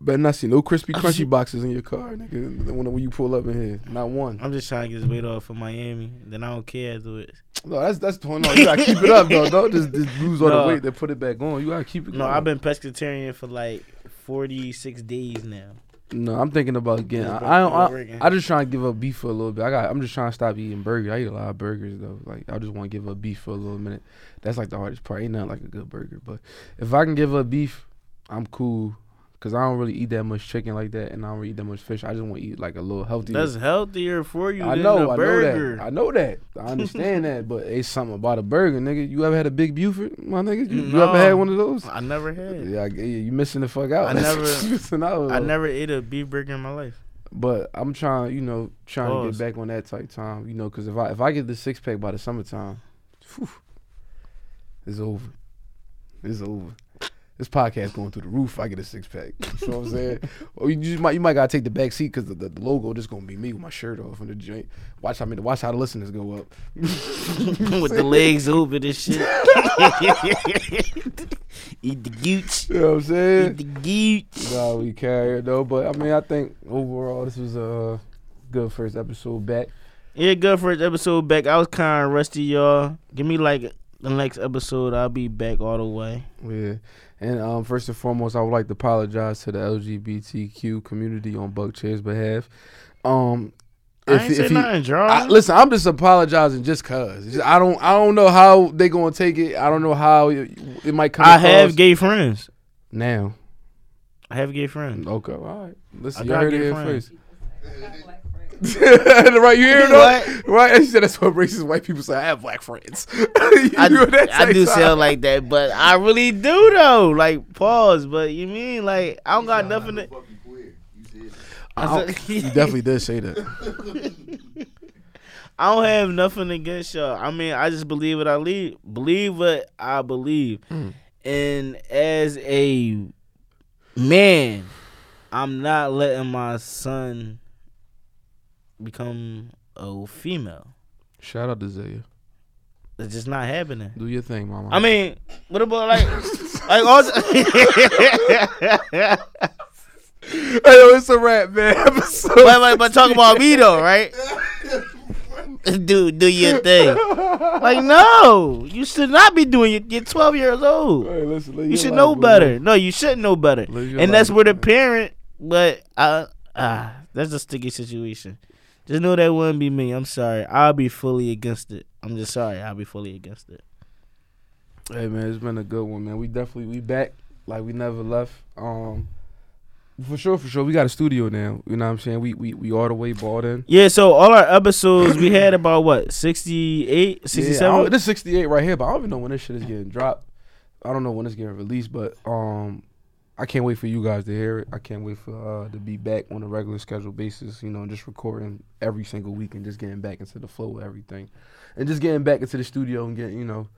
Better not see no crispy crunchy boxes in your car, nigga. When you pull up in here, not one. I'm just trying to get this weight off for Miami. Then I don't care afterwards. No, that's the one. No, you gotta keep it up, though. Don't just lose all the weight, then put it back on. You gotta keep it going. No, I've been pescatarian for like 46 days now. No, I'm thinking about again. I just trying to give up beef for a little bit. I'm just trying to stop eating burgers. I eat a lot of burgers though. Like, I just want to give up beef for a little minute. That's like the hardest part. Ain't nothing like a good burger. But if I can give up beef, I'm cool. Because I don't really eat that much chicken like that, and I don't really eat that much fish. I just want to eat like a little healthier. That's healthier for you than a burger. I know that. I understand that, but it's something about a burger, nigga. You ever had a Big Buford, my nigga? You ever had one of those? I never had. Yeah, you missing the fuck out. I never ate a beef burger in my life. But I'm trying to get back on that type time, you know, because if I get the six pack by the summertime, whew, it's over. It's over. This podcast going through the roof. I get a six pack. You know what I'm saying? Or you might gotta take the back seat because the logo just gonna be me with my shirt off and the joint. Watch how the listeners go up with the legs open and shit. Eat the gooch. You know what I'm saying? Eat the gooch. No, we carry it though. But I mean, I think overall this was a good first episode back. Yeah, good first episode back. I was kind of rusty, y'all. Give me like the next episode. I'll be back all the way. Yeah. And first and foremost, I would like to apologize to the LGBTQ community on Buck Chair's behalf. Listen, I'm just apologizing just because. I don't know how they going to take it. I don't know how it might come across. I have gay friends. Now. I have gay friends. Okay, all right. Listen, you heard it here first. Right, you hear that? Right, and she said that's what racist white people say. I have black friends. I do sound like that, but I really do though. Like, pause. But you mean like I don't got nothing to. You definitely did say that. I don't have nothing against y'all. I mean, I just believe what I believe what I believe, and as a man, I'm not letting my son become a female. Shout out to Zaya. It's just not happening. Do your thing, mama. I mean, what about like like also hey, yo, it's a wrap, man. But talk about me though, right? Do your thing. Like, no, you should not be doing it. You're 12 years old. Hey, listen, you should know better. Man. No, you shouldn't know better. And that's where the parent. But that's a sticky situation. Just know that wouldn't be me. I'm sorry. I'll be fully against it. I'm just sorry. I'll be fully against it. Hey, man, it's been a good one, man. We back like we never left. For sure. We got a studio now. You know what I'm saying? We all the way balled in. Yeah, so all our episodes, we had about, what, 68, 67? Yeah, this 68 right here, but I don't even know when this shit is getting dropped. I don't know when it's getting released, but I can't wait for you guys to hear it. I can't wait for to be back on a regular schedule basis, you know, and just recording every single week and just getting back into the flow of everything. And just getting back into the studio and getting, you know,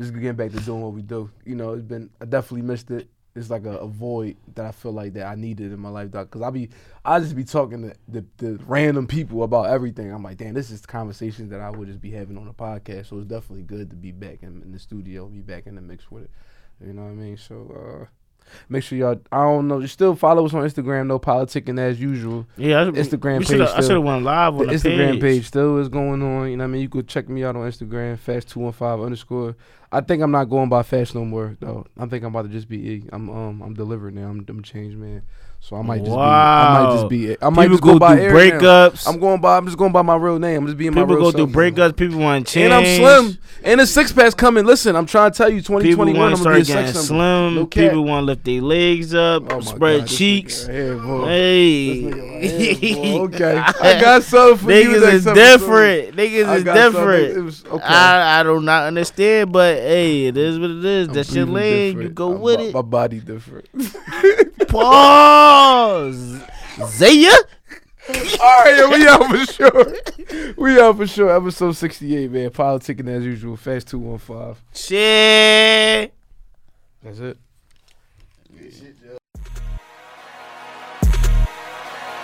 just getting back to doing what we do. You know, it's been, I definitely missed it. It's like a void that I feel like that I needed in my life, dog. Because I just be talking to the random people about everything. I'm like, damn, this is conversations that I would just be having on a podcast. So it's definitely good to be back in the studio, be back in the mix with it. You know what I mean? So, make sure y'all, I don't know, you still follow us on Instagram, no politicking as usual. Yeah, Instagram page. I should have went live on the Instagram page still is going on. You know what I mean? You could check me out on Instagram, fast215_. I think I'm not going by fast no more though. I think I'm about to just be E. I'm delivered now. I'm a changed man. So I might just be it. I might just go by breakups. I'm just going by my real name. I'm just being my real self. People go through breakups. People want to change. And I'm slim. And a six pack's coming. Listen, I'm trying to tell you, 2021, I'm going to be a sex slim. No cap. People want to lift their legs up, spread cheeks. Hey. Okay. I got something for you. Niggas is different. Okay. I do not understand, but hey, it is what it is. That's your lane. You go with it. My body different. Pause. Zaya. All right, yeah, we out for sure. Episode 68, man. Politicking as usual. Fast 215. Shit. That's it. Good shit, Joe.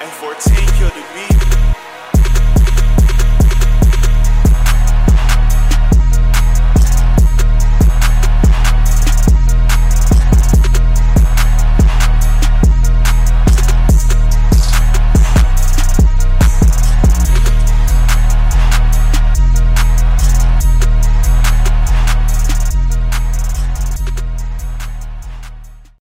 And 14 killed the beat.